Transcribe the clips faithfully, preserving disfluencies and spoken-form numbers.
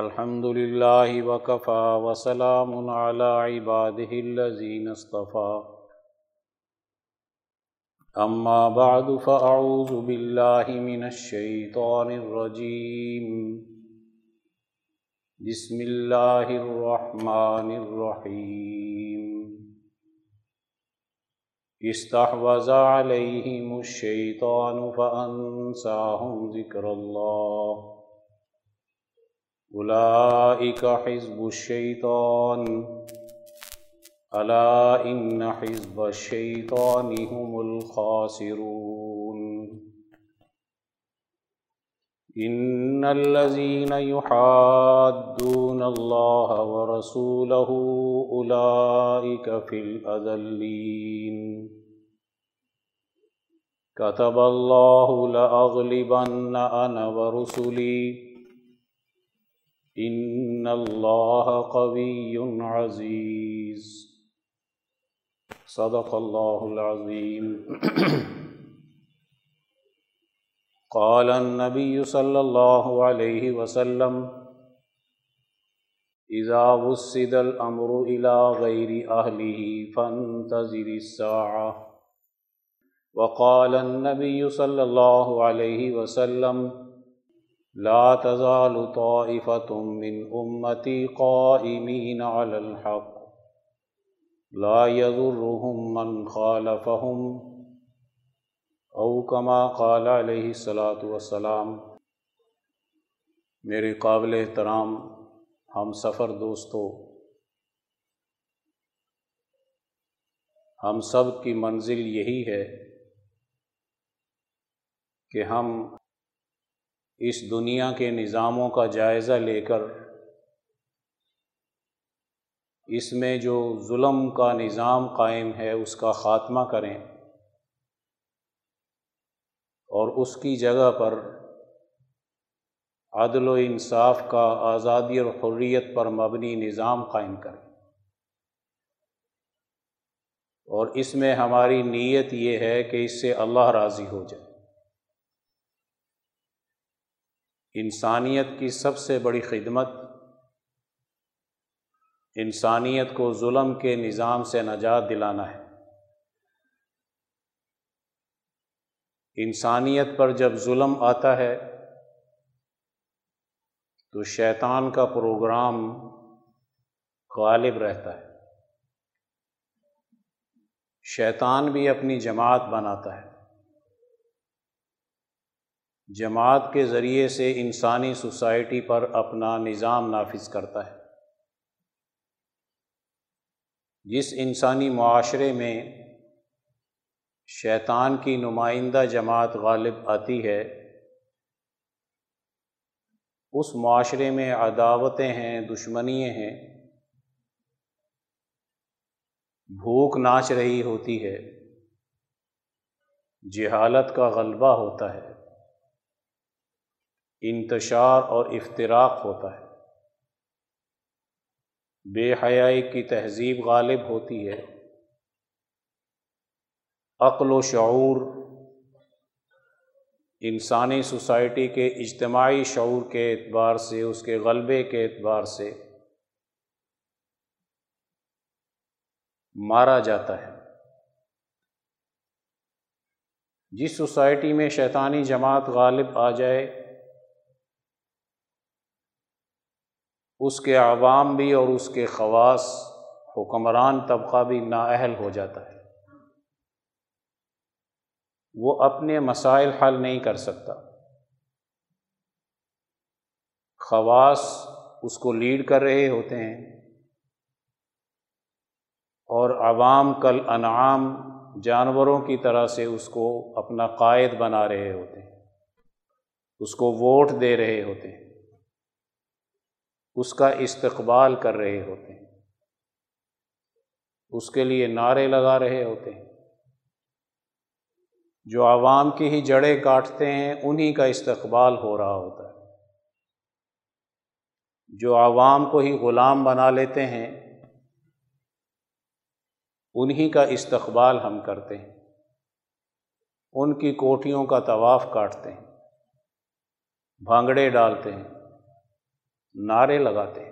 الحمد للہ وکفا وسلام علی عبادہ الذین اصطفى اما بعد فاعوذ باللہ من الشیطان الرجیم بسم اللہ الرحمن الرحیم استحوذ علیہم الشیطان فانساہم ذکر اللہ اولئک حزب الشیطان الا ان حزب الشیطان هم الخاسرون ان الذین یحادون اللہ ورسولہ اولئک فی الاذلین کتب اللہ لأغلبن انا ورسلی ان اللہ قوی عزیز صدق اللہ العظیم قال النبی صلی اللہ علیہ وسلم اذا وسد الامر الى غیر اہلہ فانتظر الساعہ وقال النبی صلی اللہ علیہ وسلم لا تزال طائفة من أمتي قائمين على الحق لا يضرهم من خالفهم أو كما قال عليه الصلاة والسلام۔ میرے قابل احترام ہم سفر دوستو، ہم سب کی منزل یہی ہے کہ ہم اس دنیا کے نظاموں کا جائزہ لے کر اس میں جو ظلم کا نظام قائم ہے اس کا خاتمہ کریں اور اس کی جگہ پر عدل و انصاف کا، آزادی اور حریت پر مبنی نظام قائم کریں۔ اور اس میں ہماری نیت یہ ہے کہ اس سے اللہ راضی ہو جائے۔ انسانیت کی سب سے بڑی خدمت انسانیت کو ظلم کے نظام سے نجات دلانا ہے۔ انسانیت پر جب ظلم آتا ہے تو شیطان کا پروگرام غالب رہتا ہے، شیطان بھی اپنی جماعت بناتا ہے، جماعت کے ذریعے سے انسانی سوسائٹی پر اپنا نظام نافذ کرتا ہے۔ جس انسانی معاشرے میں شیطان کی نمائندہ جماعت غالب آتی ہے اس معاشرے میں عداوتیں ہیں، دشمنیاں ہیں، بھوک ناچ رہی ہوتی ہے، جہالت کا غلبہ ہوتا ہے، انتشار اور افتراق ہوتا ہے، بے حیائی کی تہذیب غالب ہوتی ہے، عقل و شعور انسانی سوسائٹی کے اجتماعی شعور کے اعتبار سے، اس کے غلبے کے اعتبار سے مارا جاتا ہے۔ جس سوسائٹی میں شیطانی جماعت غالب آ جائے اس کے عوام بھی اور اس کے خواص حکمران طبقہ بھی نااہل ہو جاتا ہے، وہ اپنے مسائل حل نہیں کر سکتا، خواص اس کو لیڈ کر رہے ہوتے ہیں اور عوام کل انعام جانوروں کی طرح سے اس کو اپنا قائد بنا رہے ہوتے ہیں، اس کو ووٹ دے رہے ہوتے ہیں، اس کا استقبال کر رہے ہوتے ہیں، اس کے لیے نعرے لگا رہے ہوتے ہیں۔ جو عوام کی ہی جڑیں کاٹتے ہیں انہی کا استقبال ہو رہا ہوتا ہے، جو عوام کو ہی غلام بنا لیتے ہیں انہی کا استقبال ہم کرتے ہیں، ان کی کوٹھیوں کا طواف کاٹتے ہیں، بھانگڑے ڈالتے ہیں، نعرے لگاتے.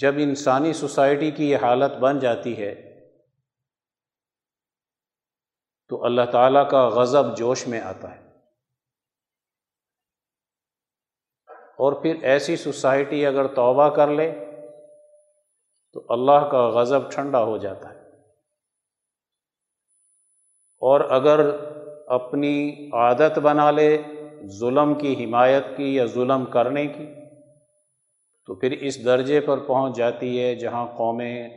جب انسانی سوسائٹی کی یہ حالت بن جاتی ہے تو اللہ تعالیٰ کا غضب جوش میں آتا ہے، اور پھر ایسی سوسائٹی اگر توبہ کر لے تو اللہ کا غضب ٹھنڈا ہو جاتا ہے، اور اگر اپنی عادت بنا لے ظلم کی حمایت کی یا ظلم کرنے کی تو پھر اس درجے پر پہنچ جاتی ہے جہاں قومیں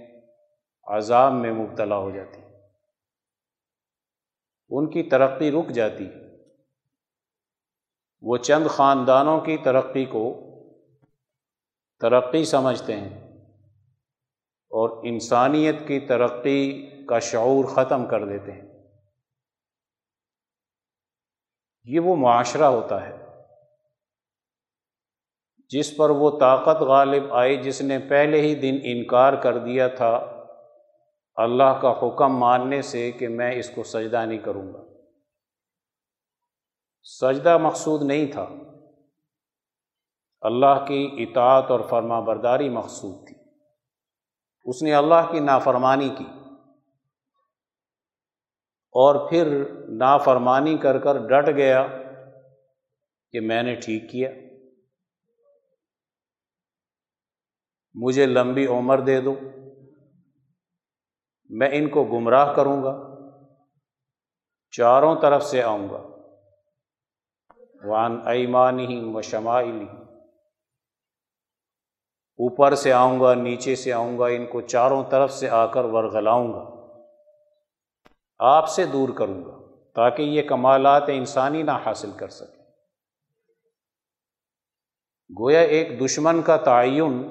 عذاب میں مبتلا ہو جاتی، ان کی ترقی رک جاتی. وہ چند خاندانوں کی ترقی کو ترقی سمجھتے ہیں اور انسانیت کی ترقی کا شعور ختم کر دیتے ہیں. یہ وہ معاشرہ ہوتا ہے جس پر وہ طاقت غالب آئی جس نے پہلے ہی دن انکار کر دیا تھا اللہ کا حکم ماننے سے کہ میں اس کو سجدہ نہیں کروں گا. سجدہ مقصود نہیں تھا، اللہ کی اطاعت اور فرما برداری مقصود تھی. اس نے اللہ کی نافرمانی کی اور پھر نافرمانی کر کر ڈٹ گیا کہ میں نے ٹھیک کیا، مجھے لمبی عمر دے دو، میں ان کو گمراہ کروں گا، چاروں طرف سے آؤں گا. وعن ایمانہم و شمائلہم، اوپر سے آؤں گا، نیچے سے آؤں گا، ان کو چاروں طرف سے آ کر ورغلاؤں گا، آپ سے دور کروں گا تاکہ یہ کمالات انسانی نہ حاصل کر سکے. گویا ایک دشمن کا تعین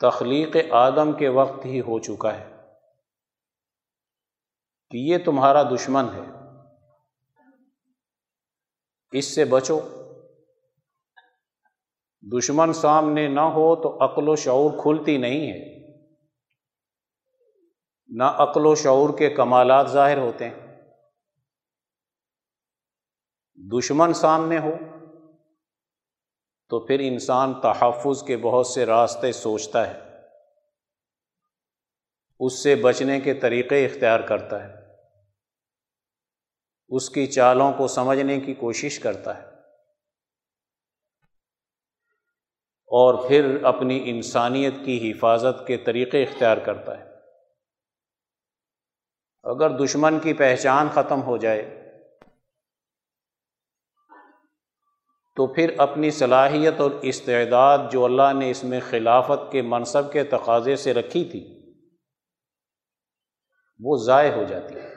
تخلیق آدم کے وقت ہی ہو چکا ہے کہ یہ تمہارا دشمن ہے، اس سے بچو. دشمن سامنے نہ ہو تو عقل و شعور کھلتی نہیں ہے، نہ عقل و شعور کے کمالات ظاہر ہوتے ہیں. دشمن سامنے ہو تو پھر انسان تحفظ کے بہت سے راستے سوچتا ہے، اس سے بچنے کے طریقے اختیار کرتا ہے، اس کی چالوں کو سمجھنے کی کوشش کرتا ہے، اور پھر اپنی انسانیت کی حفاظت کے طریقے اختیار کرتا ہے. اگر دشمن کی پہچان ختم ہو جائے تو پھر اپنی صلاحیت اور استعداد جو اللہ نے اس میں خلافت کے منصب کے تقاضے سے رکھی تھی وہ ضائع ہو جاتی ہے،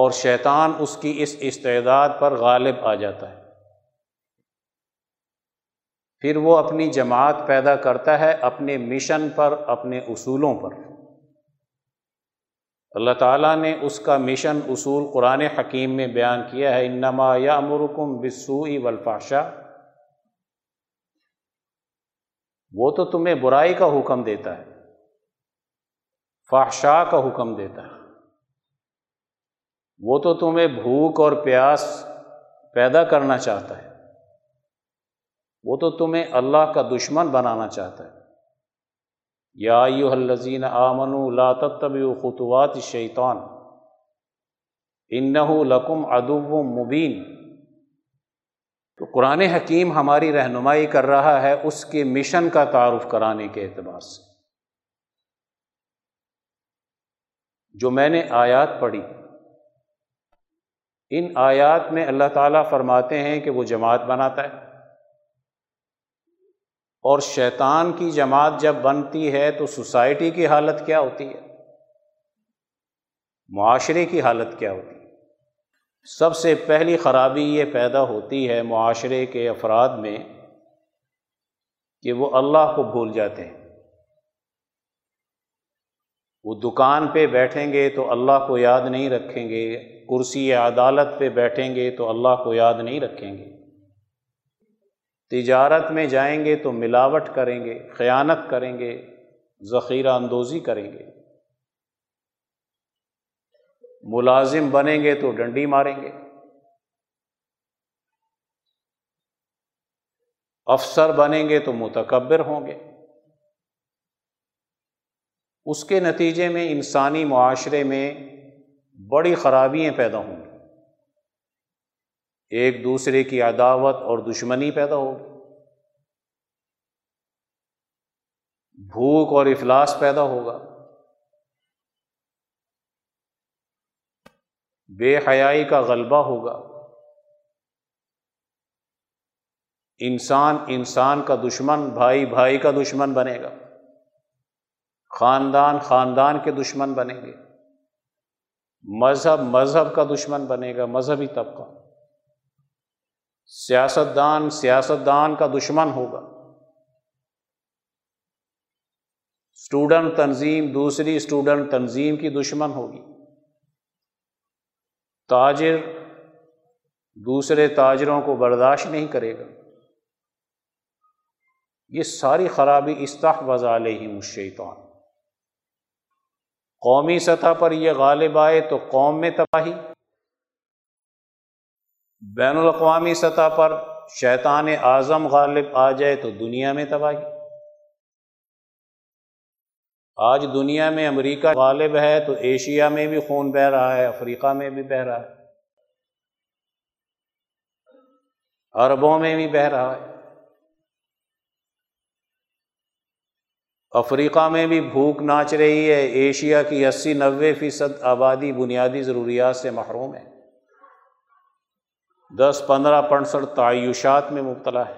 اور شیطان اس کی اس استعداد پر غالب آ جاتا ہے. پھر وہ اپنی جماعت پیدا کرتا ہے اپنے مشن پر، اپنے اصولوں پر. اللہ تعالیٰ نے اس کا مشن اصول قرآن حکیم میں بیان کیا ہے، انما یامرکم بالسوء والفحشاء. وہ تو تمہیں برائی کا حکم دیتا ہے، فحشاء کا حکم دیتا ہے، وہ تو تمہیں بھوک اور پیاس پیدا کرنا چاہتا ہے، وہ تو تمہیں اللہ کا دشمن بنانا چاہتا ہے. یا ایھا الذین آمنوا لا تتبعوا خطوات الشیطان انہ لکم عدو مبین. تو قرآن حکیم ہماری رہنمائی کر رہا ہے اس کے مشن کا تعارف کرانے کے اعتبار سے. جو میں نے آیات پڑھی، ان آیات میں اللہ تعالیٰ فرماتے ہیں کہ وہ جماعت بناتا ہے، اور شیطان کی جماعت جب بنتی ہے تو سوسائٹی کی حالت کیا ہوتی ہے، معاشرے کی حالت کیا ہوتی ہے. سب سے پہلی خرابی یہ پیدا ہوتی ہے معاشرے کے افراد میں کہ وہ اللہ کو بھول جاتے ہیں. وہ دکان پہ بیٹھیں گے تو اللہ کو یاد نہیں رکھیں گے، کرسی عدالت پہ بیٹھیں گے تو اللہ کو یاد نہیں رکھیں گے، تجارت میں جائیں گے تو ملاوٹ کریں گے، خیانت کریں گے، ذخیرہ اندوزی کریں گے. ملازم بنیں گے تو ڈنڈی ماریں گے، افسر بنیں گے تو متکبر ہوں گے۔ اس کے نتیجے میں انسانی معاشرے میں بڑی خرابیاں پیدا ہوں گی، ایک دوسرے کی عداوت اور دشمنی پیدا ہوگی، بھوک اور افلاس پیدا ہوگا، بے حیائی کا غلبہ ہوگا، انسان انسان کا دشمن، بھائی بھائی کا دشمن بنے گا، خاندان خاندان کے دشمن بنیں گے، مذہب مذہب کا دشمن بنے گا، مذہبی طبقہ، سیاستدان سیاستدان کا دشمن ہوگا، اسٹوڈنٹ تنظیم دوسری اسٹوڈنٹ تنظیم کی دشمن ہوگی، تاجر دوسرے تاجروں کو برداشت نہیں کرے گا۔ یہ ساری خرابی استحوذ علیہم الشیطان، قومی سطح پر یہ غالب آئے تو قوم میں تباہی، بین الاقوامی سطح پر شیطان اعظم غالب آ جائے تو دنیا میں تباہی۔ آج دنیا میں امریکہ غالب ہے تو ایشیا میں بھی خون بہہ رہا ہے، افریقہ میں بھی بہہ رہا ہے، عربوں میں بھی بہہ رہا ہے۔ افریقہ میں بھی بھوک ناچ رہی ہے، ایشیا کی اسی نوے فیصد آبادی بنیادی ضروریات سے محروم ہے، دس پندرہ پرسنٹ تعیشات میں مبتلا ہے۔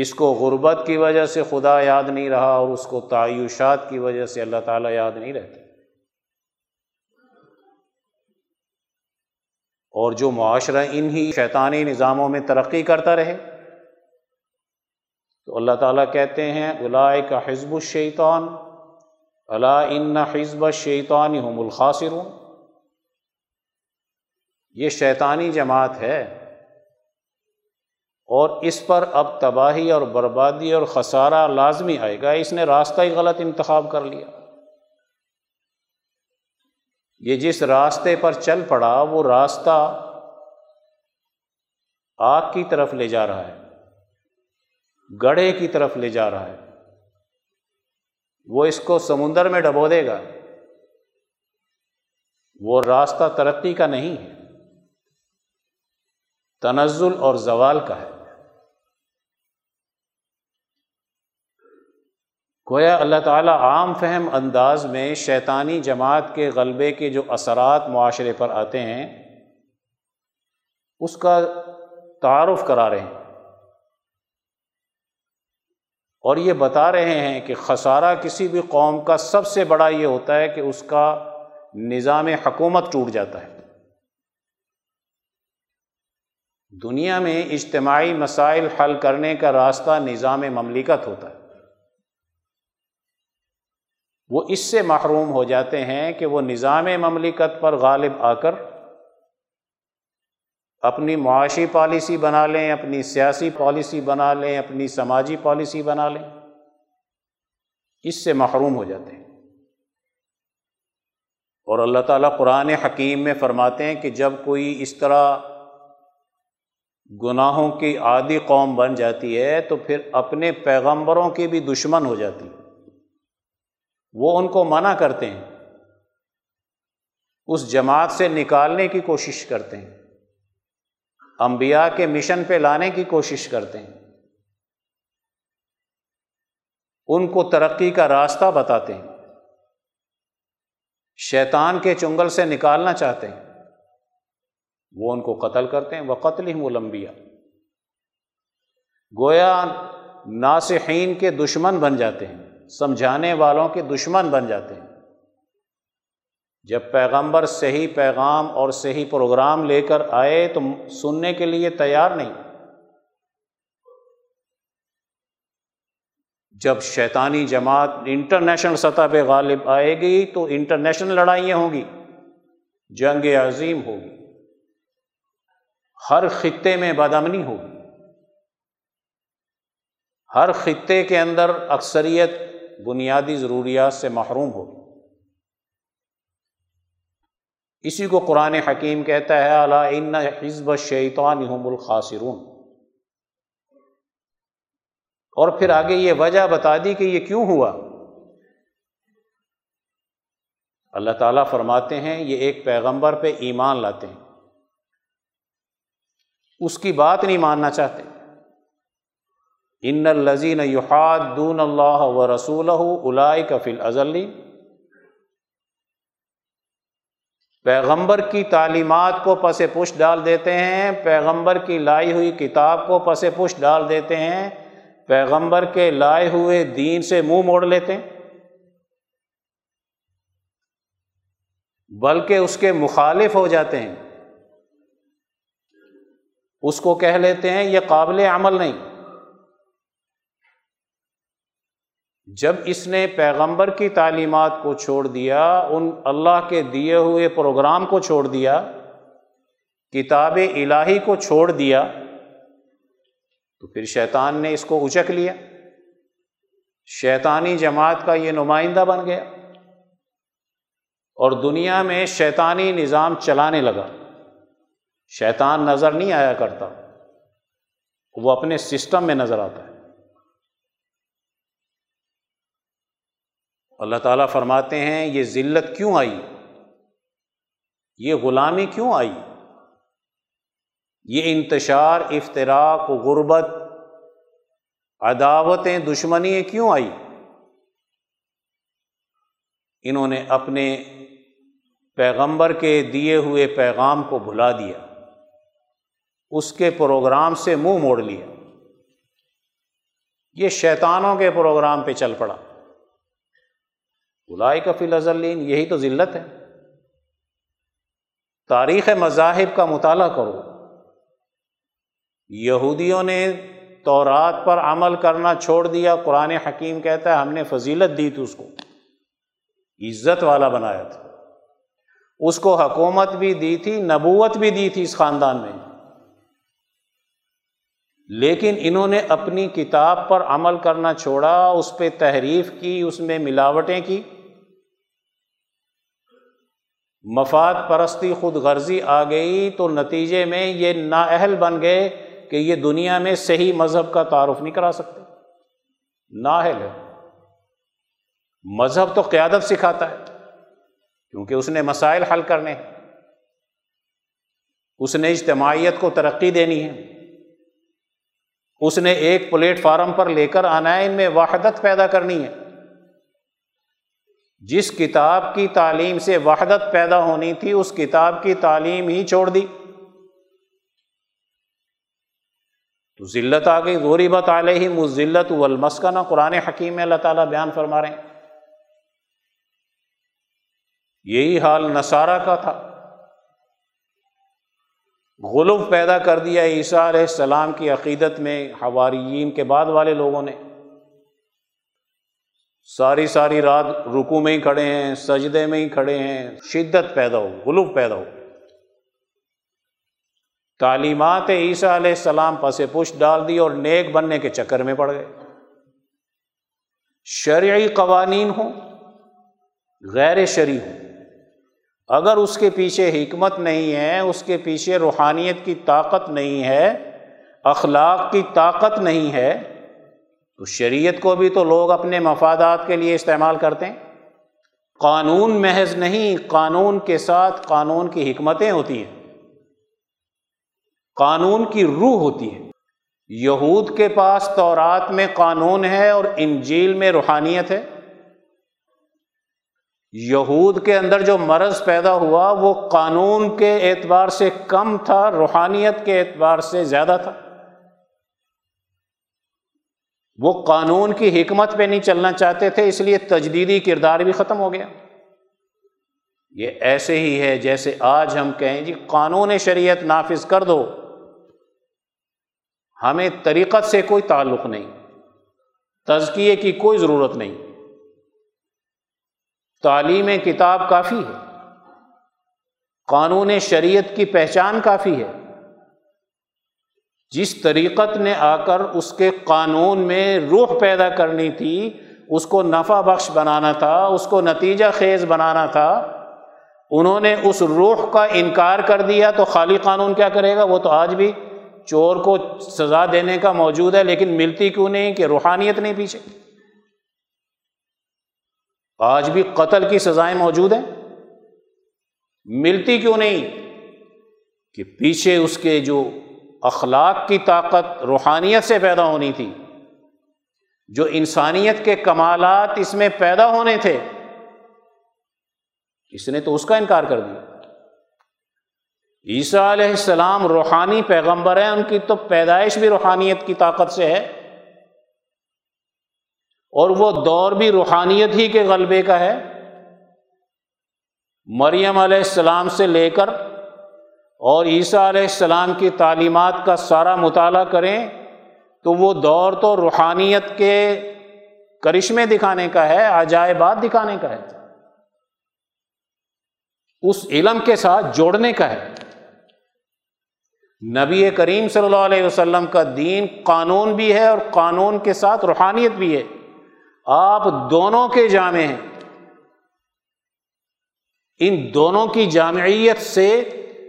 اس کو غربت کی وجہ سے خدا یاد نہیں رہا اور اس کو تعیشات کی وجہ سے اللہ تعالیٰ یاد نہیں رہتا، اور جو معاشرہ انہی شیطانی نظاموں میں ترقی کرتا رہے تو اللہ تعالیٰ کہتے ہیں اولئک حزب الشیطان الا ان حزب الشیطان هم الخاسرون، یہ شیطانی جماعت ہے اور اس پر اب تباہی اور بربادی اور خسارہ لازمی آئے گا، اس نے راستہ ہی غلط انتخاب کر لیا۔ یہ جس راستے پر چل پڑا وہ راستہ آگ کی طرف لے جا رہا ہے، گڑھے کی طرف لے جا رہا ہے، وہ اس کو سمندر میں ڈبو دے گا۔ وہ راستہ ترقی کا نہیں ہے، تنزل اور زوال کا ہے۔ گویا اللہ تعالیٰ عام فہم انداز میں شیطانی جماعت کے غلبے کے جو اثرات معاشرے پر آتے ہیں اس کا تعارف کرا رہے ہیں، اور یہ بتا رہے ہیں کہ خسارہ کسی بھی قوم کا سب سے بڑا یہ ہوتا ہے کہ اس کا نظام حکومت ٹوٹ جاتا ہے۔ دنیا میں اجتماعی مسائل حل کرنے کا راستہ نظام مملکت ہوتا ہے، وہ اس سے محروم ہو جاتے ہیں کہ وہ نظام مملکت پر غالب آ کر اپنی معاشی پالیسی بنا لیں، اپنی سیاسی پالیسی بنا لیں، اپنی سماجی پالیسی بنا لیں، اس سے محروم ہو جاتے ہیں۔ اور اللہ تعالیٰ قرآن حکیم میں فرماتے ہیں کہ جب کوئی اس طرح گناہوں کی عادی قوم بن جاتی ہے تو پھر اپنے پیغمبروں کی بھی دشمن ہو جاتی ہے، وہ ان کو منع کرتے ہیں، اس جماعت سے نکالنے کی کوشش کرتے ہیں، انبیاء کے مشن پہ لانے کی کوشش کرتے ہیں، ان کو ترقی کا راستہ بتاتے ہیں، شیطان کے چنگل سے نکالنا چاہتے ہیں، وہ ان کو قتل کرتے ہیں، وَقَتْلِهِمُ الْأَنْبِيَاءَ، گویا ناصحین کے دشمن بن جاتے ہیں، سمجھانے والوں کے دشمن بن جاتے ہیں۔ جب پیغمبر صحیح پیغام اور صحیح پروگرام لے کر آئے تو سننے کے لیے تیار نہیں، جب شیطانی جماعت انٹرنیشنل سطح پہ غالب آئے گی تو انٹرنیشنل لڑائیاں ہوں گی، جنگ عظیم ہوگی، ہر خطے میں بدامنی ہوگی، ہر خطے کے اندر اکثریت بنیادی ضروریات سے محروم ہوگی، اسی کو قرآن حکیم کہتا ہے الا ان حزب الشیطان هم الخاسرون، اور پھر آگے یہ وجہ بتا دی کہ یہ کیوں ہوا۔ اللہ تعالیٰ فرماتے ہیں یہ ایک پیغمبر پہ ایمان لاتے ہیں، اس کی بات نہیں ماننا چاہتے۔ ان الذین یحادون اللہ ورسولہ اولئک فی الاذلین، پیغمبر کی تعلیمات کو پس پش ڈال دیتے ہیں، پیغمبر کی لائی ہوئی کتاب کو پس پش ڈال دیتے ہیں، پیغمبر کے لائے ہوئے دین سے منہ موڑ لیتے ہیں، بلکہ اس کے مخالف ہو جاتے ہیں، اس کو کہہ لیتے ہیں یہ قابل عمل نہیں۔ جب اس نے پیغمبر کی تعلیمات کو چھوڑ دیا، ان اللہ کے دیے ہوئے پروگرام کو چھوڑ دیا، کتاب الہی کو چھوڑ دیا، تو پھر شیطان نے اس کو اچک لیا، شیطانی جماعت کا یہ نمائندہ بن گیا اور دنیا میں شیطانی نظام چلانے لگا۔ شیطان نظر نہیں آیا کرتا، وہ اپنے سسٹم میں نظر آتا ہے۔ اللہ تعالیٰ فرماتے ہیں یہ ذلت کیوں آئی، یہ غلامی کیوں آئی، یہ انتشار، افتراق، غربت، عداوتیں، دشمنیاں کیوں آئی؟ انہوں نے اپنے پیغمبر کے دیے ہوئے پیغام کو بھلا دیا، اس کے پروگرام سے منہ موڑ لیا، یہ شیطانوں کے پروگرام پہ چل پڑا۔ اولئک فی الاذلین، یہی تو ذلت ہے۔ تاریخ مذاہب کا مطالعہ کرو، یہودیوں نے تورات پر عمل کرنا چھوڑ دیا، قرآن حکیم کہتا ہے ہم نے فضیلت دی تھی، اس کو عزت والا بنایا تھا، اس کو حکومت بھی دی تھی، نبوت بھی دی تھی اس خاندان میں، لیکن انہوں نے اپنی کتاب پر عمل کرنا چھوڑا، اس پہ تحریف کی، اس میں ملاوٹیں کی، مفاد پرستی، خود غرضی آ گئی، تو نتیجے میں یہ نااہل بن گئے کہ یہ دنیا میں صحیح مذہب کا تعارف نہیں کرا سکتے، نااہل ہے۔ مذہب تو قیادت سکھاتا ہے کیونکہ اس نے مسائل حل کرنے ہیں، اس نے اجتماعیت کو ترقی دینی ہے، اس نے ایک پلیٹ فارم پر لے کر آنا ہے، ان میں وحدت پیدا کرنی ہے۔ جس کتاب کی تعلیم سے وحدت پیدا ہونی تھی، اس کتاب کی تعلیم ہی چھوڑ دی، تو ذلت آ گئی۔ غربت علیہم الذلۃ والمسکنۃ، قرآن حکیم میں اللہ تعالیٰ بیان فرما رہے ہیں، یہی حال نصارہ کا تھا، غلو پیدا کر دیا عیسیٰ علیہ السلام کی عقیدت میں، حواریین کے بعد والے لوگوں نے ساری ساری رات رکوع میں ہی کھڑے ہیں، سجدے میں ہی کھڑے ہیں، شدت پیدا ہو، غلو پیدا ہو، تعلیمات عیسیٰ علیہ السلام پسے پش ڈال دی اور نیک بننے کے چکر میں پڑ گئے۔ شرعی قوانین ہوں غیر شرعی ہوں، اگر اس کے پیچھے حکمت نہیں ہے، اس کے پیچھے روحانیت کی طاقت نہیں ہے، اخلاق کی طاقت نہیں ہے، تو شریعت کو بھی تو لوگ اپنے مفادات کے لیے استعمال کرتے ہیں۔ قانون محض نہیں، قانون کے ساتھ قانون کی حکمتیں ہوتی ہیں، قانون کی روح ہوتی ہے۔ یہود کے پاس تورات میں قانون ہے اور انجیل میں روحانیت ہے۔ یہود کے اندر جو مرض پیدا ہوا وہ قانون کے اعتبار سے کم تھا، روحانیت کے اعتبار سے زیادہ تھا۔ وہ قانون کی حکمت پہ نہیں چلنا چاہتے تھے، اس لیے تجدیدی کردار بھی ختم ہو گیا۔ یہ ایسے ہی ہے جیسے آج ہم کہیں جی قانون شریعت نافذ کر دو، ہمیں طریقت سے کوئی تعلق نہیں، تزکیے کی کوئی ضرورت نہیں، تعلیم کتاب کافی ہے، قانون شریعت کی پہچان کافی ہے۔ جس طریقت نے آ کر اس کے قانون میں روح پیدا کرنی تھی، اس کو نفع بخش بنانا تھا، اس کو نتیجہ خیز بنانا تھا، انہوں نے اس روح کا انکار کر دیا تو خالی قانون کیا کرے گا؟ وہ تو آج بھی چور کو سزا دینے کا موجود ہے، لیکن ملتی کیوں نہیں کہ روحانیت نہیں پیچھے۔ آج بھی قتل کی سزائیں موجود ہیں، ملتی کیوں نہیں کہ پیچھے اس کے جو اخلاق کی طاقت روحانیت سے پیدا ہونی تھی، جو انسانیت کے کمالات اس میں پیدا ہونے تھے، اس نے تو اس کا انکار کر دیا۔ عیسیٰ علیہ السلام روحانی پیغمبر ہیں، ان کی تو پیدائش بھی روحانیت کی طاقت سے ہے، اور وہ دور بھی روحانیت ہی کے غلبے کا ہے۔ مریم علیہ السلام سے لے کر اور عیسیٰ علیہ السلام کی تعلیمات کا سارا مطالعہ کریں تو وہ دور تو روحانیت کے کرشمے دکھانے کا ہے، عجائبات دکھانے کا ہے، اس علم کے ساتھ جوڑنے کا ہے۔ نبی کریم صلی اللہ علیہ وسلم کا دین قانون بھی ہے اور قانون کے ساتھ روحانیت بھی ہے، آپ دونوں کے جامع ہیں۔ ان دونوں کی جامعیت سے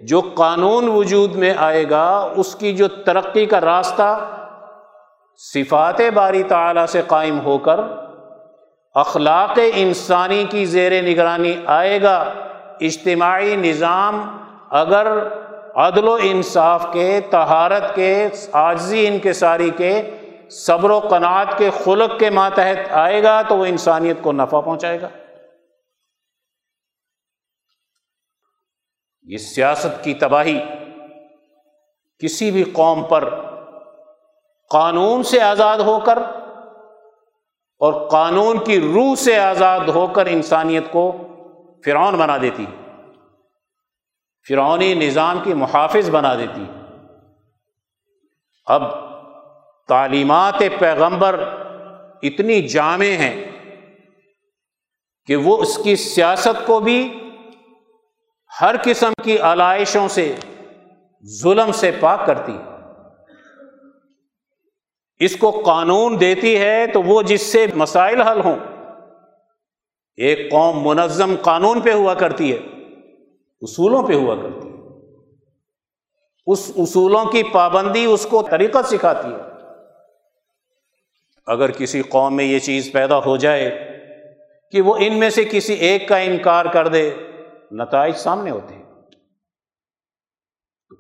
جو قانون وجود میں آئے گا، اس کی جو ترقی کا راستہ صفات باری تعالیٰ سے قائم ہو کر اخلاق انسانی کی زیر نگرانی آئے گا، اجتماعی نظام اگر عدل و انصاف کے، طہارت کے، عاجزی انکساری کے، صبر و قناعت کے خلق کے ماتحت آئے گا تو وہ انسانیت کو نفع پہنچائے گا۔ یہ سیاست کی تباہی کسی بھی قوم پر قانون سے آزاد ہو کر اور قانون کی روح سے آزاد ہو کر انسانیت کو فرعون بنا دیتی، فرعونی نظام کی محافظ بنا دیتی۔ اب تعلیمات پیغمبر اتنی جامع ہیں کہ وہ اس کی سیاست کو بھی ہر قسم کی آلائشوں سے، ظلم سے پاک کرتی، اس کو قانون دیتی ہے تو وہ جس سے مسائل حل ہوں۔ ایک قوم منظم قانون پہ ہوا کرتی ہے، اصولوں پہ ہوا کرتی ہے، اس اصولوں کی پابندی اس کو طریقت سکھاتی ہے۔ اگر کسی قوم میں یہ چیز پیدا ہو جائے کہ وہ ان میں سے کسی ایک کا انکار کر دے، نتائج سامنے ہوتے ہیں۔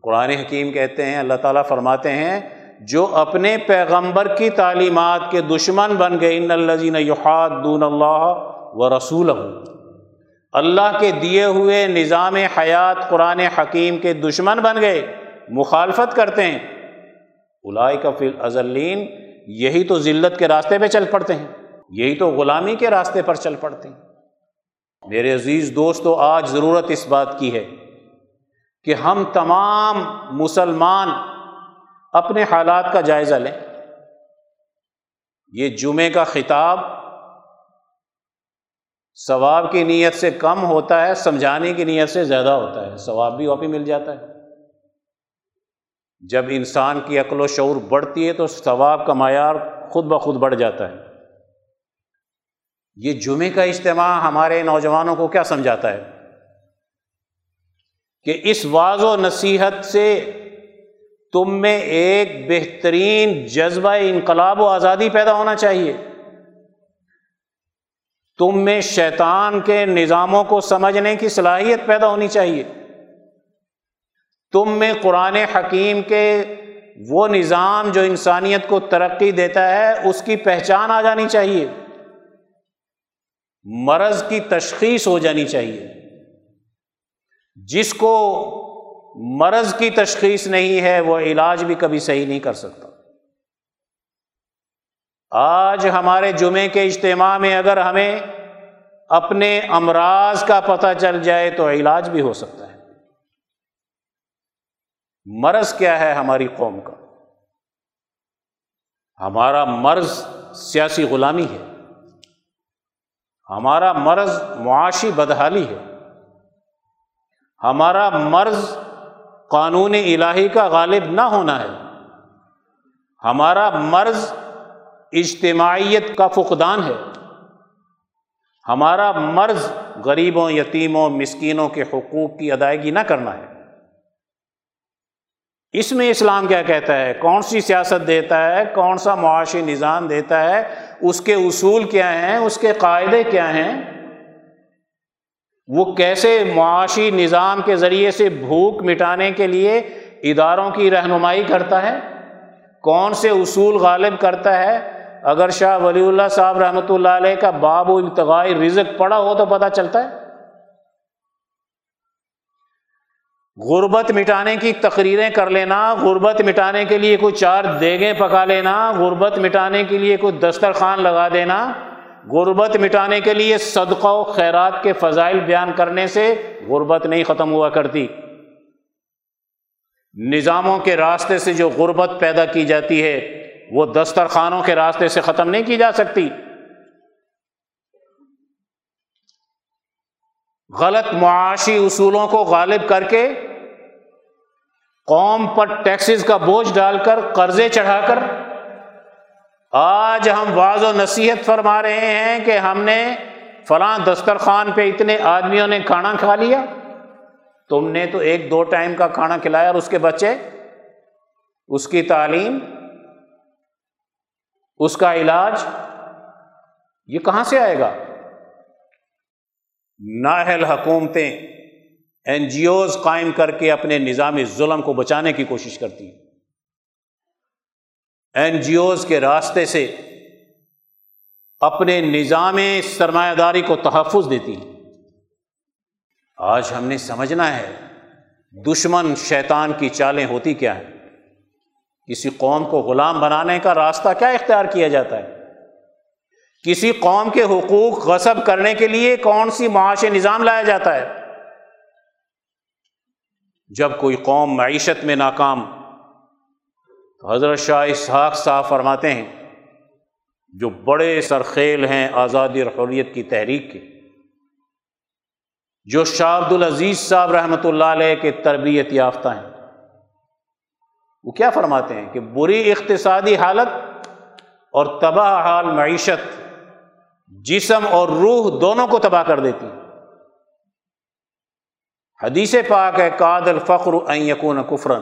قرآن حکیم کہتے ہیں، اللہ تعالیٰ فرماتے ہیں، جو اپنے پیغمبر کی تعلیمات کے دشمن بن گئے، ان الذین یحادون اللہ ورسولہ، اللہ کے دیے ہوئے نظام حیات قرآن حکیم کے دشمن بن گئے، مخالفت کرتے ہیں، اولئک فی الاذلین، یہی تو ذلت کے راستے پہ چل پڑتے ہیں، یہی تو غلامی کے راستے پر چل پڑتے ہیں۔ میرے عزیز دوستو، آج ضرورت اس بات کی ہے کہ ہم تمام مسلمان اپنے حالات کا جائزہ لیں۔ یہ جمعے کا خطاب ثواب کی نیت سے کم ہوتا ہے، سمجھانے کی نیت سے زیادہ ہوتا ہے، ثواب بھی واپس مل جاتا ہے۔ جب انسان کی عقل و شعور بڑھتی ہے تو ثواب کا معیار خود بخود بڑھ جاتا ہے۔ یہ جمعے کا اجتماع ہمارے نوجوانوں کو کیا سمجھاتا ہے؟ کہ اس وعظ و نصیحت سے تم میں ایک بہترین جذبہ انقلاب و آزادی پیدا ہونا چاہیے، تم میں شیطان کے نظاموں کو سمجھنے کی صلاحیت پیدا ہونی چاہیے، تم میں قرآن حکیم کے وہ نظام جو انسانیت کو ترقی دیتا ہے اس کی پہچان آ جانی چاہیے، مرض کی تشخیص ہو جانی چاہیے۔ جس کو مرض کی تشخیص نہیں ہے وہ علاج بھی کبھی صحیح نہیں کر سکتا۔ آج ہمارے جمعے کے اجتماع میں اگر ہمیں اپنے امراض کا پتہ چل جائے تو علاج بھی ہو سکتا ہے۔ مرض کیا ہے ہماری قوم کا؟ ہمارا مرض سیاسی غلامی ہے، ہمارا مرض معاشی بدحالی ہے، ہمارا مرض قانون الہی کا غالب نہ ہونا ہے، ہمارا مرض اجتماعیت کا فقدان ہے، ہمارا مرض غریبوں، یتیموں، مسکینوں کے حقوق کی ادائیگی نہ کرنا ہے۔ اس میں اسلام کیا کہتا ہے، کون سی سیاست دیتا ہے، کون سا معاشی نظام دیتا ہے، اس کے اصول کیا ہیں، اس کے قاعدے کیا ہیں، وہ کیسے معاشی نظام کے ذریعے سے بھوک مٹانے کے لیے اداروں کی رہنمائی کرتا ہے، کون سے اصول غالب کرتا ہے۔ اگر شاہ ولی اللہ صاحب رحمۃ اللہ علیہ کا باب ابتغاء رزق پڑھا ہو تو پتہ چلتا ہے۔ غربت مٹانے کی تقریریں کر لینا، غربت مٹانے کے لیے کوئی چار دیگیں پکا لینا، غربت مٹانے کے لیے کوئی دسترخوان لگا دینا، غربت مٹانے کے لیے صدقہ و خیرات کے فضائل بیان کرنے سے غربت نہیں ختم ہوا کرتی۔ نظاموں کے راستے سے جو غربت پیدا کی جاتی ہے وہ دسترخوانوں کے راستے سے ختم نہیں کی جا سکتی۔ غلط معاشی اصولوں کو غالب کر کے، قوم پر ٹیکسز کا بوجھ ڈال کر، قرضے چڑھا کر، آج ہم واعظ و نصیحت فرما رہے ہیں کہ ہم نے فلاں دسترخوان پہ اتنے آدمیوں نے کھانا کھا لیا، تم نے تو ایک دو ٹائم کا کھانا کھلایا اور اس کے بچے، اس کی تعلیم، اس کا علاج یہ کہاں سے آئے گا؟ نااہل حکومتیں این جی اوز قائم کر کے اپنے نظام ظلم کو بچانے کی کوشش کرتی ہیں۔ این جی اوز کے راستے سے اپنے نظام سرمایہ داری کو تحفظ دیتی ہیں۔ آج ہم نے سمجھنا ہے دشمن شیطان کی چالیں ہوتی کیا ہیں، کسی قوم کو غلام بنانے کا راستہ کیا اختیار کیا جاتا ہے، کسی قوم کے حقوق غصب کرنے کے لیے کون سی معاشی نظام لایا جاتا ہے۔ جب کوئی قوم معیشت میں ناکام، حضرت شاہ اسحاق صاحب فرماتے ہیں جو بڑے سرخیل ہیں آزادی اور حریت کی تحریک کے، جو شاہ عبدالعزیز صاحب رحمۃ اللہ علیہ کے تربیت یافتہ ہیں، وہ کیا فرماتے ہیں کہ بری اقتصادی حالت اور تباہ حال معیشت جسم اور روح دونوں کو تباہ کر دیتی۔ حدیث پاک ہے کاد الفقر ان یکون کفرا۔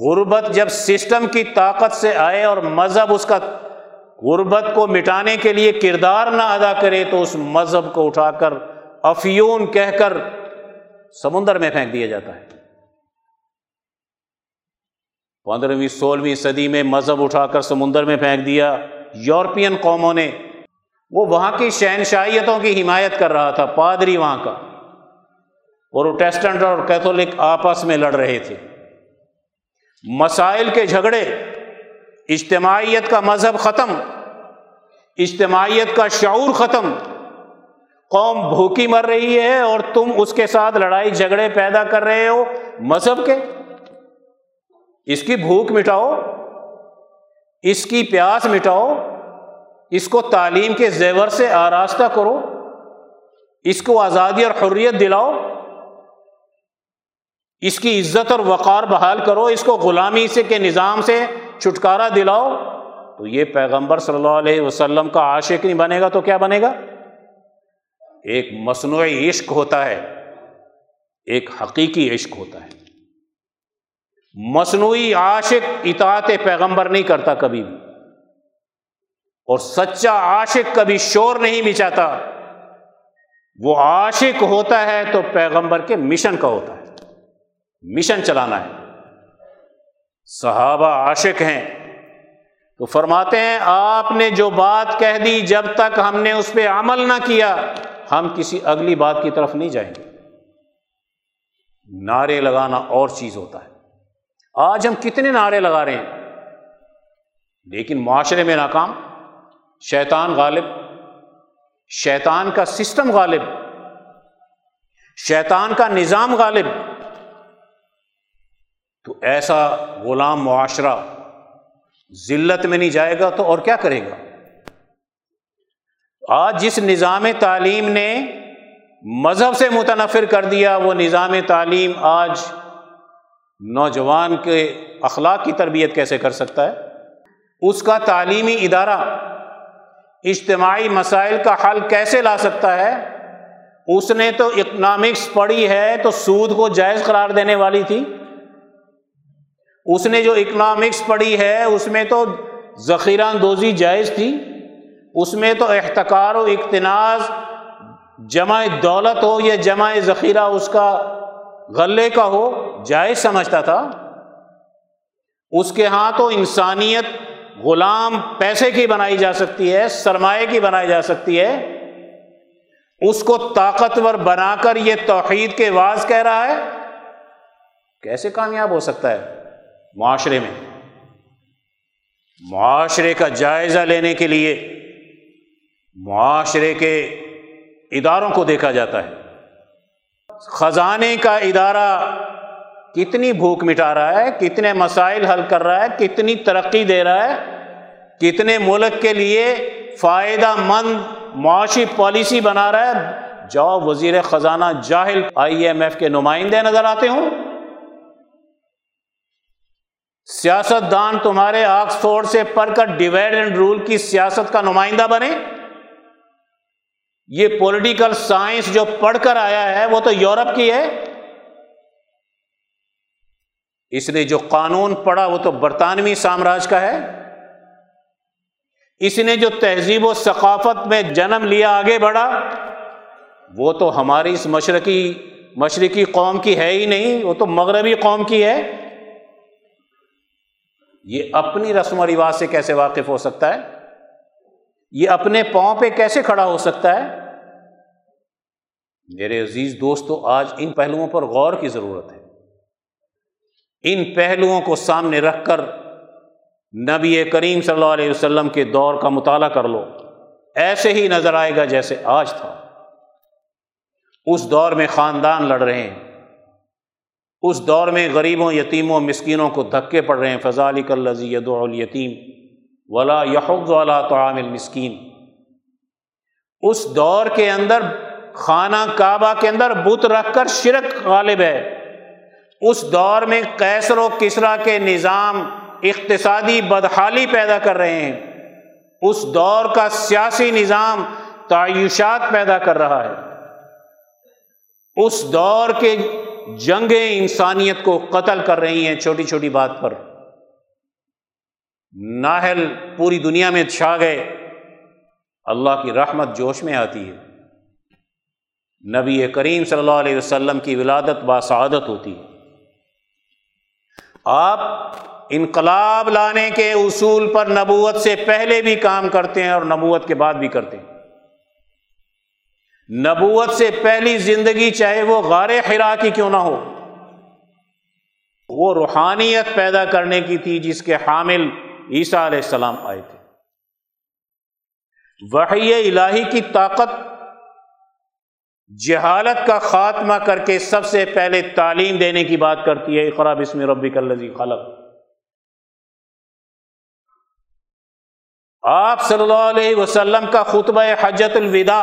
غربت جب سسٹم کی طاقت سے آئے اور مذہب اس کا غربت کو مٹانے کے لیے کردار نہ ادا کرے تو اس مذہب کو اٹھا کر افیون کہہ کر سمندر میں پھینک دیا جاتا ہے۔ پندرہویں سولہویں صدی میں مذہب اٹھا کر سمندر میں پھینک دیا۔ یورپین قوموں نے، وہ وہاں کی شہنشاہیتوں کی حمایت کر رہا تھا، پادری وہاں کا، پروٹیسٹنٹ اور کیتھولک آپس میں لڑ رہے تھے، مسائل کے جھگڑے، اجتماعیت کا مذہب ختم، اجتماعیت کا شعور ختم، قوم بھوکی مر رہی ہے اور تم اس کے ساتھ لڑائی جھگڑے پیدا کر رہے ہو مذہب کے۔ اس کی بھوک مٹاؤ، اس کی پیاس مٹاؤ، اس کو تعلیم کے زیور سے آراستہ کرو، اس کو آزادی اور حریت دلاؤ، اس کی عزت اور وقار بحال کرو، اس کو غلامی سے کے نظام سے چھٹکارا دلاؤ، تو یہ پیغمبر صلی اللہ علیہ وسلم کا عاشق نہیں بنے گا تو کیا بنے گا؟ ایک مصنوعی عشق ہوتا ہے، ایک حقیقی عشق ہوتا ہے۔ مصنوعی عاشق اطاعت پیغمبر نہیں کرتا کبھی بھی، اور سچا عاشق کبھی شور نہیں مچاتا، وہ عاشق ہوتا ہے تو پیغمبر کے مشن کا ہوتا ہے، مشن چلانا ہے۔ صحابہ عاشق ہیں تو فرماتے ہیں آپ نے جو بات کہہ دی جب تک ہم نے اس پہ عمل نہ کیا ہم کسی اگلی بات کی طرف نہیں جائیں گے۔ نعرے لگانا اور چیز ہوتا ہے، آج ہم کتنے نعرے لگا رہے ہیں لیکن معاشرے میں ناکام، شیطان غالب، شیطان کا سسٹم غالب، شیطان کا نظام غالب، تو ایسا غلام معاشرہ ذلت میں نہیں جائے گا تو اور کیا کرے گا؟ آج جس نظام تعلیم نے مذہب سے متنفر کر دیا وہ نظام تعلیم آج نوجوان کے اخلاق کی تربیت کیسے کر سکتا ہے؟ اس کا تعلیمی ادارہ اجتماعی مسائل کا حل کیسے لا سکتا ہے؟ اس نے تو اکنامکس پڑھی ہے تو سود کو جائز قرار دینے والی تھی، اس نے جو اکنامکس پڑھی ہے اس میں تو ذخیرہ اندوزی جائز تھی، اس میں تو احتکار و اقتناز جمع دولت ہو یا جمع ذخیرہ اس کا غلے کا ہو جائز سمجھتا تھا۔ اس کے ہاں تو انسانیت غلام پیسے کی بنائی جا سکتی ہے، سرمایہ کی بنائی جا سکتی ہے، اس کو طاقتور بنا کر یہ توحید کے واز کہہ رہا ہے، کیسے کامیاب ہو سکتا ہے معاشرے میں؟ معاشرے کا جائزہ لینے کے لیے معاشرے کے اداروں کو دیکھا جاتا ہے۔ خزانے کا ادارہ کتنی بھوک مٹا رہا ہے، کتنے مسائل حل کر رہا ہے، کتنی ترقی دے رہا ہے، کتنے ملک کے لیے فائدہ مند معاشی پالیسی بنا رہا ہے۔ جاؤ وزیر خزانہ جاہل آئی ایم ایف کے نمائندے نظر آتے ہوں، سیاست دان تمہارے آکسفورڈ سے پڑھ کر ڈیوائیڈ اینڈ رول کی سیاست کا نمائندہ بنے۔ یہ پولیٹیکل سائنس جو پڑھ کر آیا ہے وہ تو یورپ کی ہے، اس نے جو قانون پڑھا وہ تو برطانوی سامراج کا ہے، اس نے جو تہذیب و ثقافت میں جنم لیا آگے بڑھا وہ تو ہماری اس مشرقی مشرقی قوم کی ہے ہی نہیں، وہ تو مغربی قوم کی ہے۔ یہ اپنی رسم و رواج سے کیسے واقف ہو سکتا ہے؟ یہ اپنے پاؤں پہ کیسے کھڑا ہو سکتا ہے؟ میرے عزیز دوستو، آج ان پہلوؤں پر غور کی ضرورت ہے۔ ان پہلوؤں کو سامنے رکھ کر نبی کریم صلی اللہ علیہ وسلم کے دور کا مطالعہ کر لو، ایسے ہی نظر آئے گا جیسے آج تھا۔ اس دور میں خاندان لڑ رہے ہیں، اس دور میں غریبوں، یتیموں، مسکینوں کو دھکے پڑ رہے ہیں۔ فَذَلِكَ الَّذِي يَدْعُ الْيَتِيمَ وَلَا يَحُضُّ عَلَىٰ طَعَامِ الْمِسْكِينِ۔ اس دور کے اندر خانہ کعبہ کے اندر بت رکھ کر شرک غالب ہے۔ اس دور میں قیصر و کسریٰ کے نظام اقتصادی بدحالی پیدا کر رہے ہیں، اس دور کا سیاسی نظام تعیشات پیدا کر رہا ہے، اس دور کے جنگیں انسانیت کو قتل کر رہی ہیں چھوٹی چھوٹی بات پر۔ نااہل پوری دنیا میں چھا گئے، اللہ کی رحمت جوش میں آتی ہے، نبی کریم صلی اللہ علیہ وسلم کی ولادت باسعادت ہوتی ہے۔ آپ انقلاب لانے کے اصول پر نبوت سے پہلے بھی کام کرتے ہیں اور نبوت کے بعد بھی کرتے ہیں۔ نبوت سے پہلی زندگی چاہے وہ غار حرا کی کیوں نہ ہو، وہ روحانیت پیدا کرنے کی تھی جس کے حامل عیسیٰ علیہ السلام آئے تھے۔ وحی الہی کی طاقت جہالت کا خاتمہ کر کے سب سے پہلے تعلیم دینے کی بات کرتی ہے، اقرا بسم ربک الذی خلق۔ آپ صلی اللہ علیہ وسلم کا خطبہ حجۃ الوداع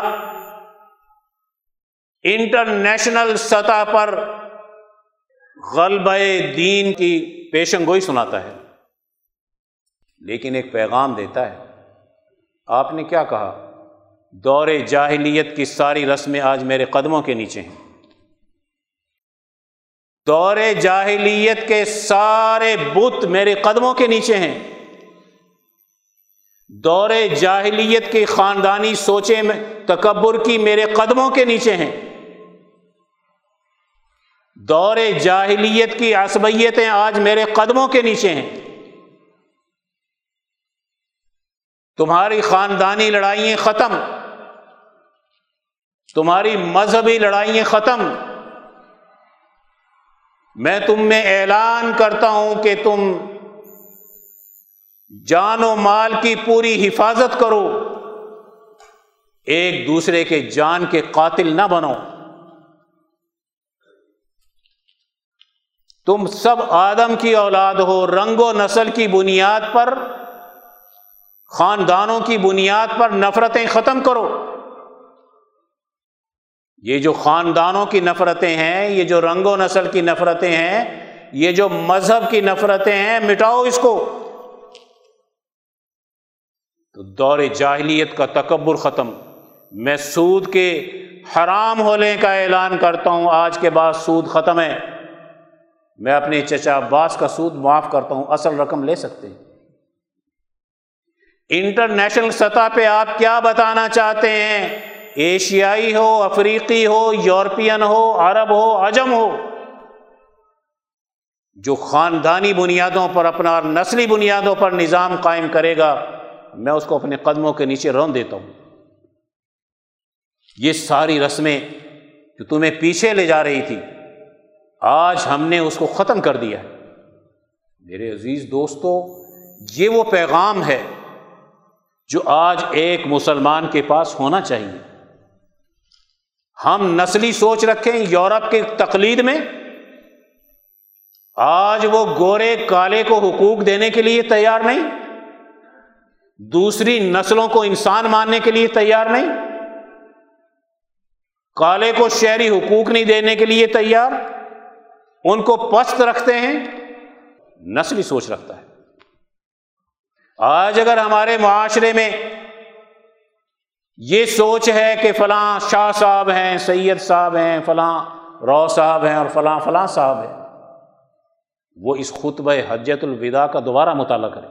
انٹرنیشنل سطح پر غلبہ دین کی پیشن گوئی سناتا ہے، لیکن ایک پیغام دیتا ہے۔ آپ نے کیا کہا؟ دور جاہلیت کی ساری رسمیں آج میرے قدموں کے نیچے ہیں، دور جاہلیت کے سارے بت میرے قدموں کے نیچے ہیں، دور جاہلیت کی خاندانی سوچیں تکبر کی میرے قدموں کے نیچے ہیں، دور جاہلیت کی عصبیتیں آج میرے قدموں کے نیچے ہیں، تمہاری خاندانی لڑائییں ختم، تمہاری مذہبی لڑائییں ختم، میں تم میں اعلان کرتا ہوں کہ تم جان و مال کی پوری حفاظت کرو، ایک دوسرے کے جان کے قاتل نہ بنو، تم سب آدم کی اولاد ہو، رنگ و نسل کی بنیاد پر، خاندانوں کی بنیاد پر نفرتیں ختم کرو۔ یہ جو خاندانوں کی نفرتیں ہیں، یہ جو رنگ و نسل کی نفرتیں ہیں، یہ جو مذہب کی نفرتیں ہیں، مٹاؤ اس کو، تو دور جاہلیت کا تکبر ختم۔ میں سود کے حرام ہونے کا اعلان کرتا ہوں، آج کے بعد سود ختم ہے۔ میں اپنے چچا عباس کا سود معاف کرتا ہوں، اصل رقم لے سکتے ہیں۔ انٹرنیشنل سطح پہ آپ کیا بتانا چاہتے ہیں؟ ایشیائی ہو، افریقی ہو، یورپین ہو، عرب ہو، عجم ہو، جو خاندانی بنیادوں پر اپنا اور نسلی بنیادوں پر نظام قائم کرے گا، میں اس کو اپنے قدموں کے نیچے رون دیتا ہوں۔ یہ ساری رسمیں جو تمہیں پیچھے لے جا رہی تھی، آج ہم نے اس کو ختم کر دیا ہے۔ میرے عزیز دوستو، یہ وہ پیغام ہے جو آج ایک مسلمان کے پاس ہونا چاہیے۔ ہم نسلی سوچ رکھیں یورپ کی تقلید میں، آج وہ گورے کالے کو حقوق دینے کے لیے تیار نہیں، دوسری نسلوں کو انسان ماننے کے لیے تیار نہیں، کالے کو شہری حقوق نہیں دینے کے لیے تیار، ان کو پست رکھتے ہیں۔ نسلی سوچ رکھتا ہے۔ آج اگر ہمارے معاشرے میں یہ سوچ ہے کہ فلاں شاہ صاحب ہیں، سید صاحب ہیں، فلاں رو صاحب ہیں اور فلاں فلاں صاحب ہیں، وہ اس خطبہ حجۃ الوداع کا دوبارہ مطالعہ کرے،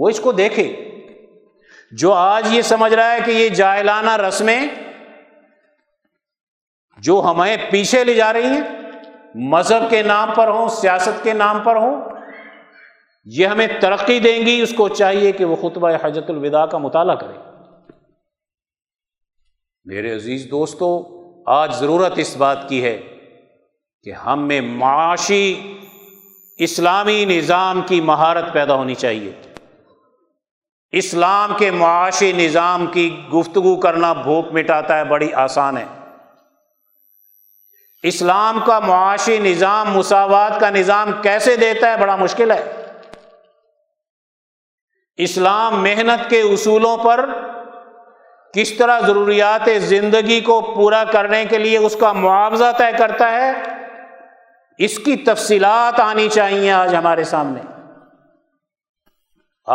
وہ اس کو دیکھے۔ جو آج یہ سمجھ رہا ہے کہ یہ جاہلانہ رسمیں جو ہمیں پیچھے لے جا رہی ہیں، مذہب کے نام پر ہوں، سیاست کے نام پر ہوں، یہ ہمیں ترقی دیں گی، اس کو چاہیے کہ وہ خطبہ حجۃ الوداع کا مطالعہ کرے۔ میرے عزیز دوستو، آج ضرورت اس بات کی ہے کہ ہم میں معاشی اسلامی نظام کی مہارت پیدا ہونی چاہیے۔ اسلام کے معاشی نظام کی گفتگو کرنا بھوک مٹاتا ہے، بڑی آسان ہے۔ اسلام کا معاشی نظام مساوات کا نظام کیسے دیتا ہے، بڑا مشکل ہے۔ اسلام محنت کے اصولوں پر کس طرح ضروریات زندگی کو پورا کرنے کے لیے اس کا معاوضہ طے کرتا ہے، اس کی تفصیلات آنی چاہیے آج ہمارے سامنے۔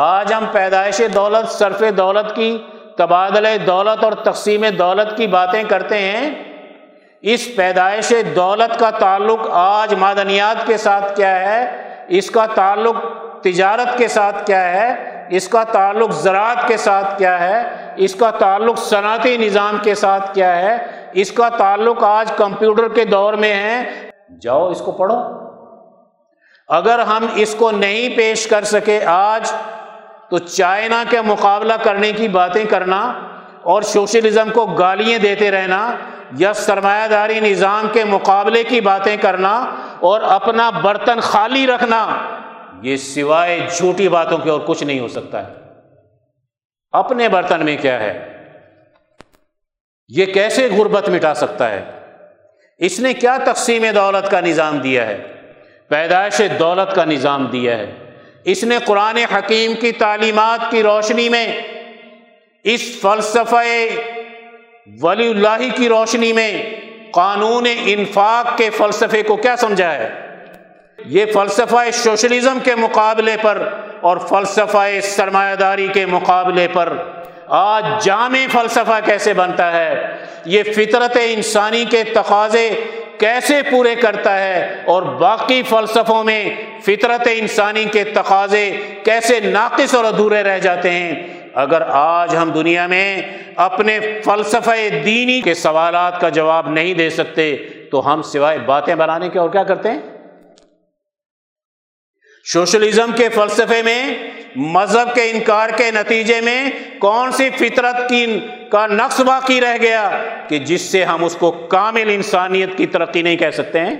آج ہم پیدائش دولت، صرف دولت کی، تبادلہ دولت اور تقسیم دولت کی باتیں کرتے ہیں۔ اس پیدائش دولت کا تعلق آج معدنیات کے ساتھ کیا ہے، اس کا تعلق تجارت کے ساتھ کیا ہے، اس کا تعلق زراعت کے ساتھ کیا ہے، اس کا تعلق صنعتی نظام کے ساتھ کیا ہے، اس کا تعلق آج کمپیوٹر کے دور میں ہے۔ جاؤ اس کو پڑھو۔ اگر ہم اس کو نہیں پیش کر سکے آج، تو چائنا کا مقابلہ کرنے کی باتیں کرنا اور سوشلزم کو گالیاں دیتے رہنا، یا سرمایہ داری نظام کے مقابلے کی باتیں کرنا اور اپنا برتن خالی رکھنا، یہ سوائے جھوٹی باتوں کے اور کچھ نہیں ہو سکتا ہے۔ اپنے برتن میں کیا ہے، یہ کیسے غربت مٹا سکتا ہے، اس نے کیا تقسیم دولت کا نظام دیا ہے، پیدائش دولت کا نظام دیا ہے، اس نے قرآن حکیم کی تعلیمات کی روشنی میں، اس فلسفہ ولی اللہ کی روشنی میں، قانون انفاق کے فلسفے کو کیا سمجھا ہے۔ یہ فلسفہ سوشلزم کے مقابلے پر اور فلسفہ سرمایہ داری کے مقابلے پر آج جامع فلسفہ کیسے بنتا ہے، یہ فطرت انسانی کے تقاضے کیسے پورے کرتا ہے، اور باقی فلسفوں میں فطرت انسانی کے تقاضے کیسے ناقص اور ادھورے رہ جاتے ہیں۔ اگر آج ہم دنیا میں اپنے فلسفہ دینی کے سوالات کا جواب نہیں دے سکتے، تو ہم سوائے باتیں بنانے کے اور کیا کرتے ہیں۔ سوشلزم کے فلسفے میں مذہب کے انکار کے نتیجے میں کون سی فطرت کی کا نقص باقی رہ گیا کہ جس سے ہم اس کو کامل انسانیت کی ترقی نہیں کہہ سکتے ہیں،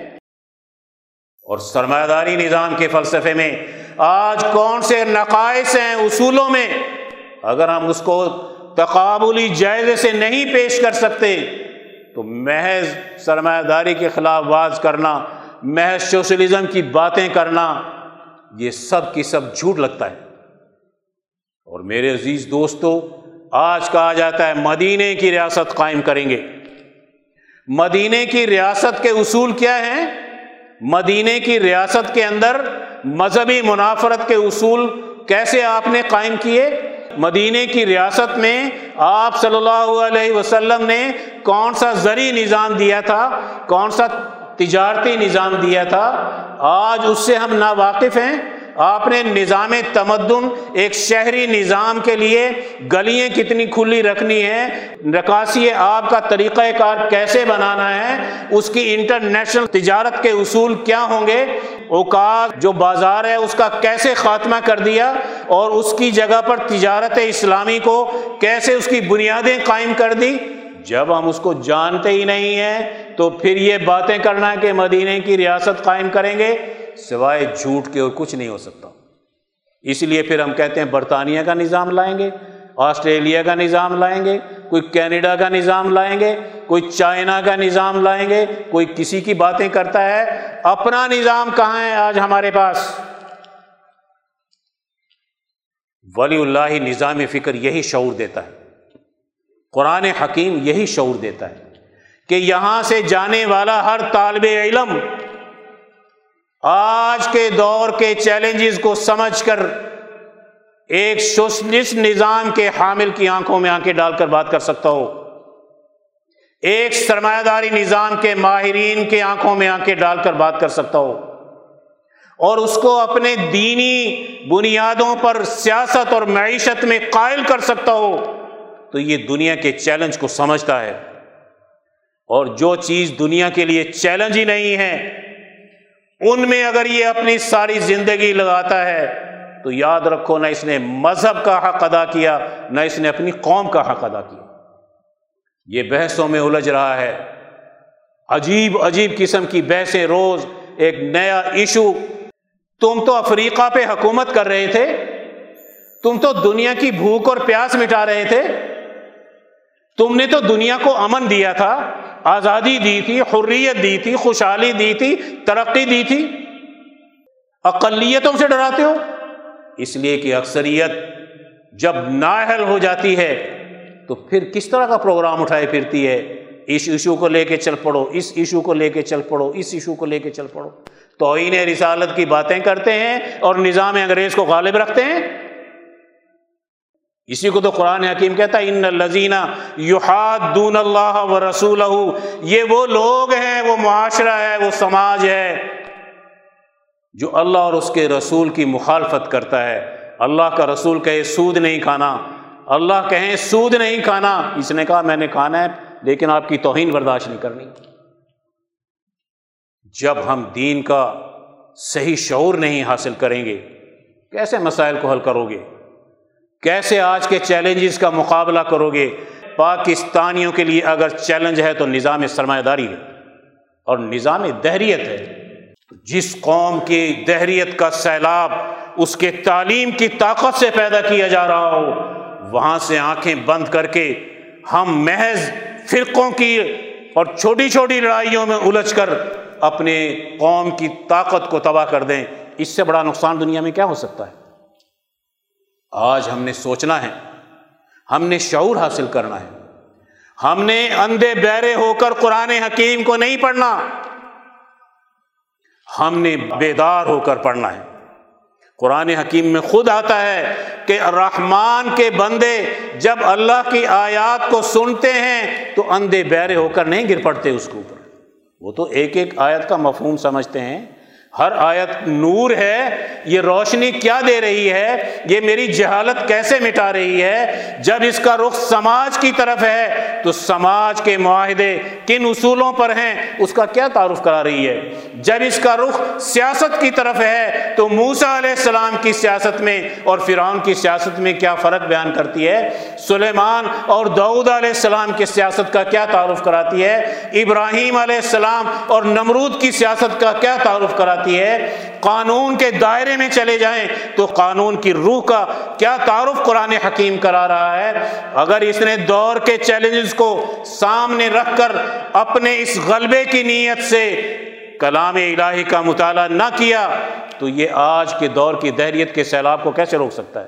اور سرمایہ داری نظام کے فلسفے میں آج کون سے نقائص ہیں اصولوں میں، اگر ہم اس کو تقابلی جائزے سے نہیں پیش کر سکتے، تو محض سرمایہ داری کے خلاف آواز کرنا، محض سوشلزم کی باتیں کرنا، یہ سب کی سب جھوٹ لگتا ہے۔ اور میرے عزیز دوستو، آج کہا جاتا ہے مدینے کی ریاست قائم کریں گے۔ مدینے کی ریاست کے اصول کیا ہیں؟ مدینے کی ریاست کے اندر مذہبی منافرت کے اصول کیسے آپ نے قائم کیے، مدینے کی ریاست میں آپ صلی اللہ علیہ وسلم نے کون سا زرعی نظام دیا تھا، کون سا تجارتی نظام دیا تھا، آج اس سے ہم ناواقف ہیں۔ آپ نے نظام تمدن، ایک شہری نظام کے لیے گلیاں کتنی کھلی رکھنی ہے، نکاسی آب کا طریقہ کار کیسے بنانا ہے، اس کی انٹرنیشنل تجارت کے اصول کیا ہوں گے، اوقات جو بازار ہے اس کا کیسے خاتمہ کر دیا اور اس کی جگہ پر تجارت اسلامی کو کیسے اس کی بنیادیں قائم کر دی۔ جب ہم اس کو جانتے ہی نہیں ہیں تو پھر یہ باتیں کرنا کہ مدینے کی ریاست قائم کریں گے، سوائے جھوٹ کے اور کچھ نہیں ہو سکتا۔ اس لیے پھر ہم کہتے ہیں برطانیہ کا نظام لائیں گے، آسٹریلیا کا نظام لائیں گے، کوئی کینیڈا کا نظام لائیں گے، کوئی چائنا کا نظام لائیں گے، کوئی کسی کی باتیں کرتا ہے۔ اپنا نظام کہاں ہے آج ہمارے پاس؟ ولی اللہ نظام فکر یہی شعور دیتا ہے، قرآن حکیم یہی شعور دیتا ہے کہ یہاں سے جانے والا ہر طالب علم آج کے دور کے چیلنجز کو سمجھ کر ایک سوشلسٹ نظام کے حامل کی آنکھوں میں آنکھیں ڈال کر بات کر سکتا ہو، ایک سرمایہ داری نظام کے ماہرین کے آنکھوں میں آنکھیں ڈال کر بات کر سکتا ہو، اور اس کو اپنے دینی بنیادوں پر سیاست اور معیشت میں قائل کر سکتا ہو، تو یہ دنیا کے چیلنج کو سمجھتا ہے۔ اور جو چیز دنیا کے لیے چیلنج ہی نہیں ہے ان میں اگر یہ اپنی ساری زندگی لگاتا ہے تو یاد رکھو، نہ اس نے مذہب کا حق ادا کیا، نہ اس نے اپنی قوم کا حق ادا کیا۔ یہ بحثوں میں الجھ رہا ہے، عجیب عجیب قسم کی بحثیں، روز ایک نیا ایشو۔ تم تو افریقہ پہ حکومت کر رہے تھے، تم تو دنیا کی بھوک اور پیاس مٹا رہے تھے، تم نے تو دنیا کو امن دیا تھا، آزادی دی تھی، حریت دی تھی، خوشحالی دی تھی، ترقی دی تھی۔ اقلیتوں سے ڈراتے ہو، اس لیے کہ اکثریت جب نااہل ہو جاتی ہے تو پھر کس طرح کا پروگرام اٹھائے پھرتی ہے، اس ایشو کو لے کے چل پڑو، اس ایشو کو لے کے چل پڑو، اس ایشو کو لے کے چل پڑو۔ توہین رسالت کی باتیں کرتے ہیں اور نظام انگریز کو غالب رکھتے ہیں۔ اسی کو تو قرآن حکیم کہتا ہے، ان الذین یحادون اللہ ورسولہ، یہ وہ لوگ ہیں، وہ معاشرہ ہے، وہ سماج ہے جو اللہ اور اس کے رسول کی مخالفت کرتا ہے۔ اللہ کا رسول کہے سود نہیں کھانا، اللہ کہے سود نہیں کھانا، اس نے کہا میں نے کھانا ہے لیکن آپ کی توہین برداشت نہیں کرنی۔ جب ہم دین کا صحیح شعور نہیں حاصل کریں گے، کیسے مسائل کو حل کرو گے، کیسے آج کے چیلنجز کا مقابلہ کرو گے؟ پاکستانیوں کے لیے اگر چیلنج ہے تو نظام سرمایہ داری ہے اور نظام دہریت ہے۔ جس قوم کی دہریت کا سیلاب اس کے تعلیم کی طاقت سے پیدا کیا جا رہا ہو، وہاں سے آنکھیں بند کر کے ہم محض فرقوں کی اور چھوٹی چھوٹی لڑائیوں میں الجھ کر اپنے قوم کی طاقت کو تباہ کر دیں، اس سے بڑا نقصان دنیا میں کیا ہو سکتا ہے؟ آج ہم نے سوچنا ہے، ہم نے شعور حاصل کرنا ہے، ہم نے اندھے بہرے ہو کر قرآن حکیم کو نہیں پڑھنا، ہم نے بیدار ہو کر پڑھنا ہے۔ قرآن حکیم میں خود آتا ہے کہ رحمان کے بندے جب اللہ کی آیات کو سنتے ہیں تو اندھے بہرے ہو کر نہیں گر پڑتے اس کے اوپر، وہ تو ایک ایک آیت کا مفہوم سمجھتے ہیں۔ ہر آیت نور ہے، یہ روشنی کیا دے رہی ہے، یہ میری جہالت کیسے مٹا رہی ہے۔ جب اس کا رخ سماج کی طرف ہے تو سماج کے معاہدے کن اصولوں پر ہیں اس کا کیا تعارف کرا رہی ہے۔ جب اس کا رخ سیاست کی طرف ہے تو موسیٰ علیہ السلام کی سیاست میں اور فرعون کی سیاست میں کیا فرق بیان کرتی ہے، سلیمان اور داؤد علیہ السلام کی سیاست کا کیا تعارف کراتی ہے، ابراہیم علیہ السلام اور نمرود کی سیاست کا کیا تعارف کراتی ہے۔ قانون کے دائرے میں چلے جائیں تو قانون کی روح کا کیا تعارف قرآن حکیم کرا رہا ہے۔ اگر اس نے دور کے چیلنجز کو سامنے رکھ کر اپنے اس غلبے کی نیت سے کلام الہی کا مطالعہ نہ کیا تو یہ آج کے دور کی دہریت کے سیلاب کو کیسے روک سکتا ہے،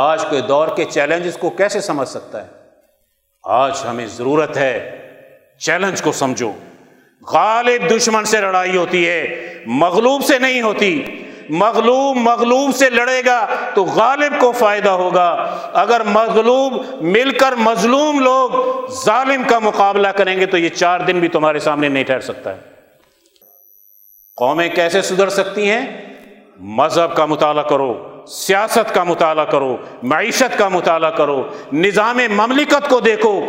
آج کے دور کے چیلنجز کو کیسے سمجھ سکتا ہے۔ آج ہمیں ضرورت ہے چیلنج کو سمجھو۔ غالب دشمن سے لڑائی ہوتی ہے، مغلوب سے نہیں ہوتی۔ مغلوب مغلوب سے لڑے گا تو غالب کو فائدہ ہوگا. اگر مغلوب مل کر مظلوم لوگ ظالم کا مقابلہ کریں گے تو یہ چار دن بھی تمہارے سامنے نہیں ٹھہر سکتا ہے. قومیں کیسے سدھر سکتی ہیں؟ مذہب کا مطالعہ کرو, سیاست کا مطالعہ کرو, معیشت کا مطالعہ کرو, نظام مملکت کو دیکھو.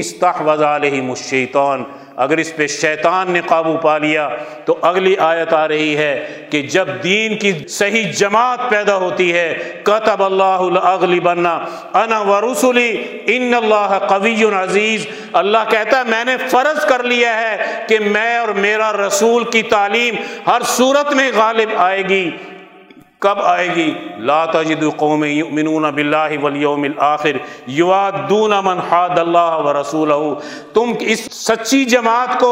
استحوذ علیہم الشیطان, اگر اس پہ شیطان نے قابو پا لیا تو اگلی آیت آ رہی ہے کہ جب دین کی صحیح جماعت پیدا ہوتی ہے, کتب اللہ لاغلبن انا ورسلی ان اللہ قوی عزیز, اللہ کہتا ہے میں نے فرض کر لیا ہے کہ میں اور میرا رسول کی تعلیم ہر صورت میں غالب آئے گی. کب آئے گی؟ لا تجد قوم یؤمنون باللہ والیوم الآخر یوادون من حاد اللہ ورسولہ, تم اس سچی جماعت کو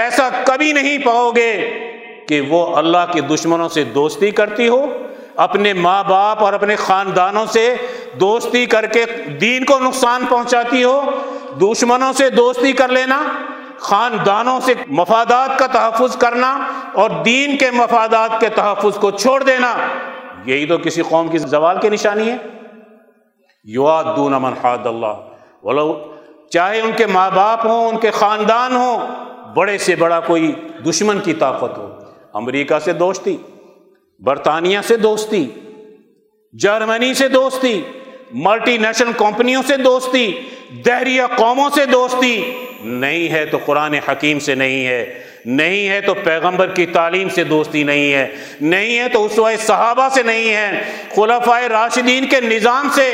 ایسا کبھی نہیں پاؤ گے کہ وہ اللہ کے دشمنوں سے دوستی کرتی ہو, اپنے ماں باپ اور اپنے خاندانوں سے دوستی کر کے دین کو نقصان پہنچاتی ہو. دشمنوں سے دوستی کر لینا, خاندانوں سے مفادات کا تحفظ کرنا اور دین کے مفادات کے تحفظ کو چھوڑ دینا, یہی تو کسی قوم کی زوال کی نشانی ہے. یوادون من حاد اللہ, ولو چاہے ان کے ماں باپ ہوں, ان کے خاندان ہوں, بڑے سے بڑا کوئی دشمن کی طاقت ہو. امریکہ سے دوستی, برطانیہ سے دوستی, جرمنی سے دوستی, ملٹی نیشنل کمپنیوں سے دوستی, دہریہ قوموں سے دوستی. نہیں ہے تو قرآن حکیم سے نہیں ہے, نہیں ہے تو پیغمبر کی تعلیم سے دوستی نہیں ہے, نہیں ہے تو اسوہ صحابہ سے نہیں ہے, خلفائے راشدین کے نظام سے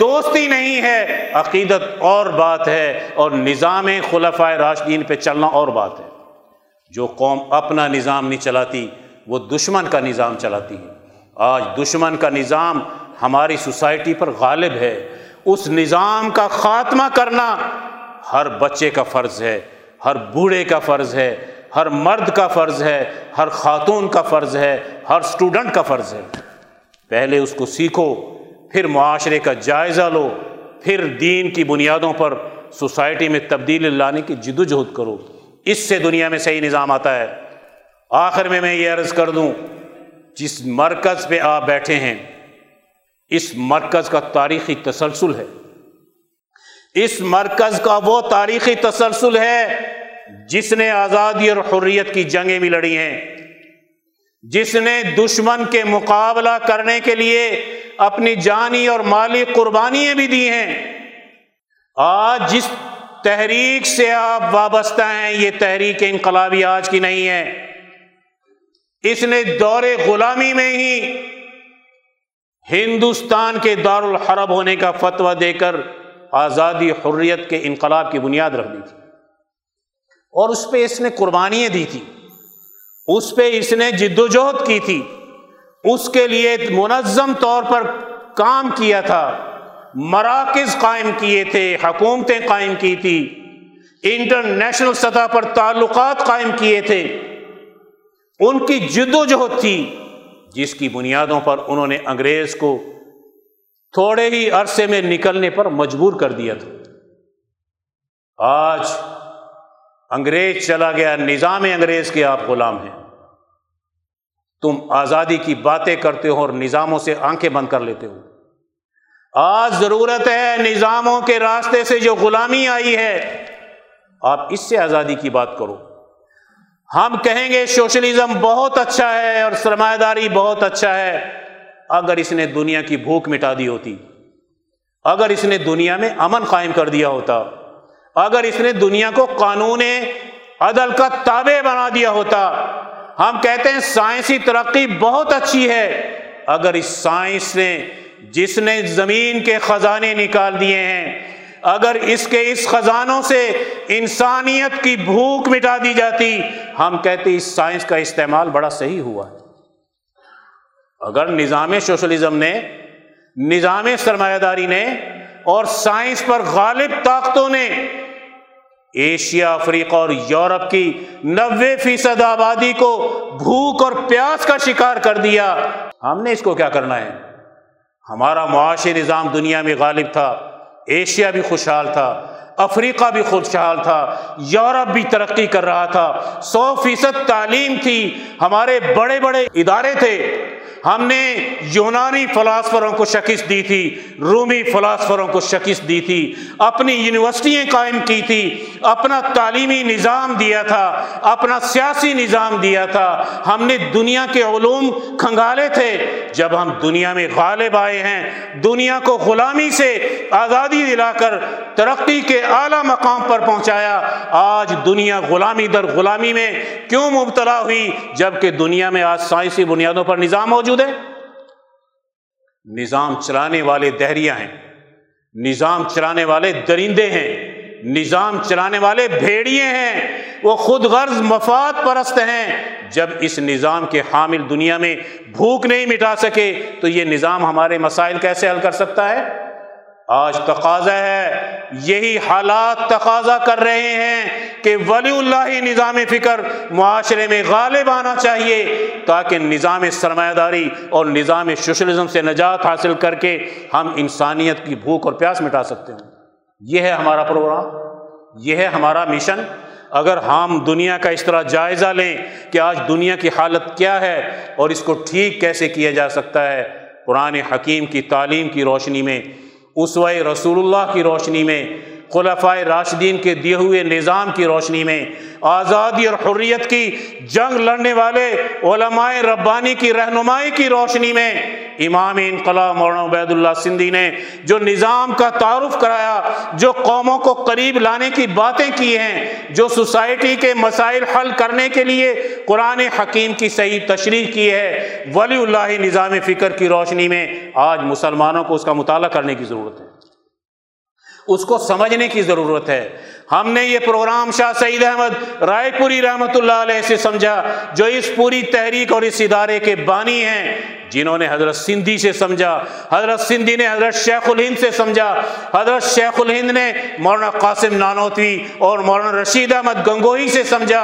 دوستی نہیں ہے. عقیدت اور بات ہے اور نظام خلفائے راشدین پہ چلنا اور بات ہے. جو قوم اپنا نظام نہیں چلاتی وہ دشمن کا نظام چلاتی ہے. آج دشمن کا نظام ہماری سوسائٹی پر غالب ہے, اس نظام کا خاتمہ کرنا ہر بچے کا فرض ہے, ہر بوڑھے کا فرض ہے, ہر مرد کا فرض ہے, ہر خاتون کا فرض ہے, ہر اسٹوڈنٹ کا فرض ہے. پہلے اس کو سیکھو, پھر معاشرے کا جائزہ لو, پھر دین کی بنیادوں پر سوسائٹی میں تبدیلی لانے کی جدوجہد کرو. اس سے دنیا میں صحیح نظام آتا ہے. آخر میں میں یہ عرض کر دوں, جس مرکز پہ آپ بیٹھے ہیں اس مرکز کا تاریخی تسلسل ہے, اس مرکز کا وہ تاریخی تسلسل ہے جس نے آزادی اور حریت کی جنگیں بھی لڑی ہیں, جس نے دشمن کے مقابلہ کرنے کے لیے اپنی جانی اور مالی قربانیاں بھی دی ہیں. آج جس تحریک سے آپ وابستہ ہیں یہ تحریک انقلابی آج کی نہیں ہے, اس نے دور غلامی میں ہی ہندوستان کے دارالحرب ہونے کا فتویٰ دے کر آزادی حریت کے انقلاب کی بنیاد رکھ دی تھی, اور اس پہ اس نے قربانیاں دی تھی, اس پہ اس نے جدوجہد کی تھی, اس کے لیے منظم طور پر کام کیا تھا, مراکز قائم کیے تھے, حکومتیں قائم کی تھی, انٹرنیشنل سطح پر تعلقات قائم کیے تھے, ان کی جدوجہد تھی جس کی بنیادوں پر انہوں نے انگریز کو تھوڑے ہی عرصے میں نکلنے پر مجبور کر دیا تھا. آج انگریز چلا گیا, نظام انگریز کے آپ غلام ہیں. تم آزادی کی باتیں کرتے ہو اور نظاموں سے آنکھیں بند کر لیتے ہو. آج ضرورت ہے نظاموں کے راستے سے جو غلامی آئی ہے آپ اس سے آزادی کی بات کرو. ہم کہیں گے سوشلزم بہت اچھا ہے اور سرمایہ داری بہت اچھا ہے, اگر اس نے دنیا کی بھوک مٹا دی ہوتی, اگر اس نے دنیا میں امن قائم کر دیا ہوتا, اگر اس نے دنیا کو قانون عدل کا تابع بنا دیا ہوتا. ہم کہتے ہیں سائنسی ترقی بہت اچھی ہے, اگر اس سائنس نے جس نے زمین کے خزانے نکال دیے ہیں, اگر اس کے اس خزانوں سے انسانیت کی بھوک مٹا دی جاتی, ہم کہتے اس سائنس کا استعمال بڑا صحیح ہوا ہے. اگر نظام سوشلزم نے, نظام سرمایہ داری نے اور سائنس پر غالب طاقتوں نے ایشیا, افریقہ اور یورپ کی نوے فیصد آبادی کو بھوک اور پیاس کا شکار کر دیا, ہم نے اس کو کیا کرنا ہے؟ ہمارا معاشی نظام دنیا میں غالب تھا, ایشیا بھی خوشحال تھا, افریقہ بھی خوشحال تھا, یورپ بھی ترقی کر رہا تھا, سو فیصد تعلیم تھی, ہمارے بڑے بڑے ادارے تھے, ہم نے یونانی فلاسفروں کو شکست دی تھی, رومی فلاسفروں کو شکست دی تھی, اپنی یونیورسٹیاں قائم کی تھی, اپنا تعلیمی نظام دیا تھا, اپنا سیاسی نظام دیا تھا, ہم نے دنیا کے علوم کھنگالے تھے. جب ہم دنیا میں غالب آئے ہیں, دنیا کو غلامی سے آزادی دلا کر ترقی کے اعلیٰ مقام پر پہنچایا, آج دنیا غلامی در غلامی میں کیوں مبتلا ہوئی جبکہ دنیا میں آج سائنسی بنیادوں پر نظام موجود ہے؟ نظام چلانے والے دہریاں ہیں, نظام چلانے والے درندے ہیں, نظام چلانے والے بھیڑیے ہیں, وہ خود غرض مفاد پرست ہیں. جب اس نظام کے حامل دنیا میں بھوک نہیں مٹا سکے تو یہ نظام ہمارے مسائل کیسے حل کر سکتا ہے؟ آج تقاضا ہے, یہی حالات تقاضا کر رہے ہیں کہ ولی اللہ نظام فکر معاشرے میں غالب آنا چاہیے تاکہ نظام سرمایہ داری اور نظام سوشلزم سے نجات حاصل کر کے ہم انسانیت کی بھوک اور پیاس مٹا سکتے ہیں. یہ ہے ہمارا پروگرام, یہ ہے ہمارا مشن. اگر ہم دنیا کا اس طرح جائزہ لیں کہ آج دنیا کی حالت کیا ہے اور اس کو ٹھیک کیسے کیا جا سکتا ہے, قرآن حکیم کی تعلیم کی روشنی میں, اسوہ رسول اللہ کی روشنی میں, خلفائے راشدین کے دیے ہوئے نظام کی روشنی میں, آزادی اور حریت کی جنگ لڑنے والے علماء ربانی کی رہنمائی کی روشنی میں امام انقلاب مولانا عبید اللہ سندھی نے جو نظام کا تعارف کرایا, جو قوموں کو قریب لانے کی باتیں کی ہیں, جو سوسائٹی کے مسائل حل کرنے کے لیے قرآن حکیم کی صحیح تشریح کی ہے, ولی اللہ نظام فکر کی روشنی میں آج مسلمانوں کو اس کا مطالعہ کرنے کی ضرورت ہے, اس کو سمجھنے کی ضرورت ہے. ہم نے یہ پروگرام شاہ سعید احمد رائے پوری رحمۃ اللہ علیہ سے سمجھا جو اس پوری تحریک اور اس ادارے کے بانی ہیں, جنہوں نے حضرت سندھی سے سمجھا, حضرت سندھی نے حضرت شیخ الہند سے سمجھا, حضرت شیخ الہند نے مولانا قاسم نانوتوی اور مولانا رشید احمد گنگوہی سے سمجھا,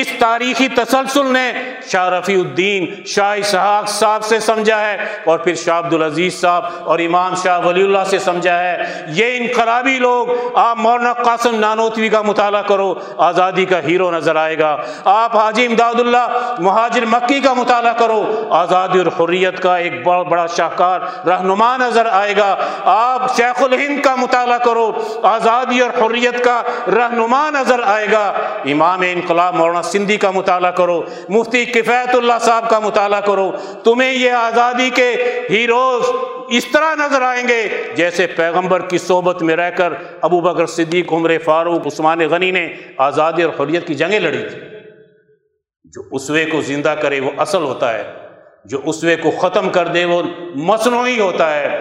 اس تاریخی تسلسل نے شاہ رفیع الدین شاہ اسحاق صاحب سے سمجھا ہے اور پھر شاہ عبدالعزیز صاحب اور امام شاہ ولی اللہ سے سمجھا ہے. یہ انقلابی لوگ, آپ مولانا قاسم نانوتوی کا مطالعہ کرو, آزادی کا ہیرو نظر آئے گا. آپ حاجی امداد اللہ مہاجر مکی کا مطالعہ کرو, آزادی اور حریت کا ایک بڑا بڑا شاہکار رہنما نظر آئے گا. آپ شیخ الہند کا مطالعہ کرو, آزادی اور حریت کا رہنما نظر آئے گا. امام انقلاب مولانا سندھی کا مطالعہ کرو, مفتی کفایت اللہ صاحب کا مطالعہ کرو, تمہیں یہ آزادی کے ہیروز اس طرح نظر آئیں گے جیسے پیغمبر کی صحبت میں رہ کر ابو بکر صدیق, عمر فاروق, عثمان غنی نے آزادی اور حریت کی جنگیں لڑی تھی. جو اسوے کو زندہ کرے وہ اصل ہوتا ہے, جو اسوے کو ختم کر دے وہ مصنوعی ہوتا ہے.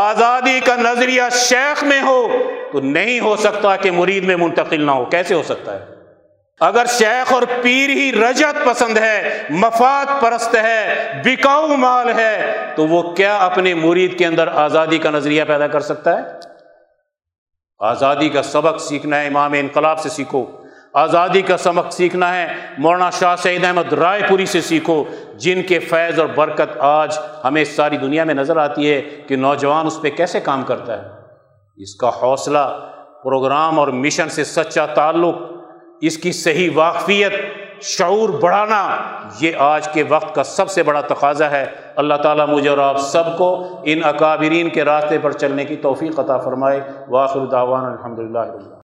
آزادی کا نظریہ شیخ میں ہو تو نہیں ہو سکتا کہ مرید میں منتقل نہ ہو, کیسے ہو سکتا ہے؟ اگر شیخ اور پیر ہی رجعت پسند ہے, مفاد پرست ہے, بکاؤ مال ہے, تو وہ کیا اپنے مرید کے اندر آزادی کا نظریہ پیدا کر سکتا ہے؟ آزادی کا سبق سیکھنا ہے امام انقلاب سے سیکھو, آزادی کا سبق سیکھنا ہے مولانا شاہ سعید احمد رائے پوری سے سیکھو, جن کے فیض اور برکت آج ہمیں ساری دنیا میں نظر آتی ہے کہ نوجوان اس پہ کیسے کام کرتا ہے. اس کا حوصلہ, پروگرام اور مشن سے سچا تعلق, اس کی صحیح واقفیت, شعور بڑھانا, یہ آج کے وقت کا سب سے بڑا تقاضا ہے. اللہ تعالیٰ مجھے اور آپ سب کو ان اکابرین کے راستے پر چلنے کی توفیق عطا فرمائے. واخر دعوانا الحمدللہ.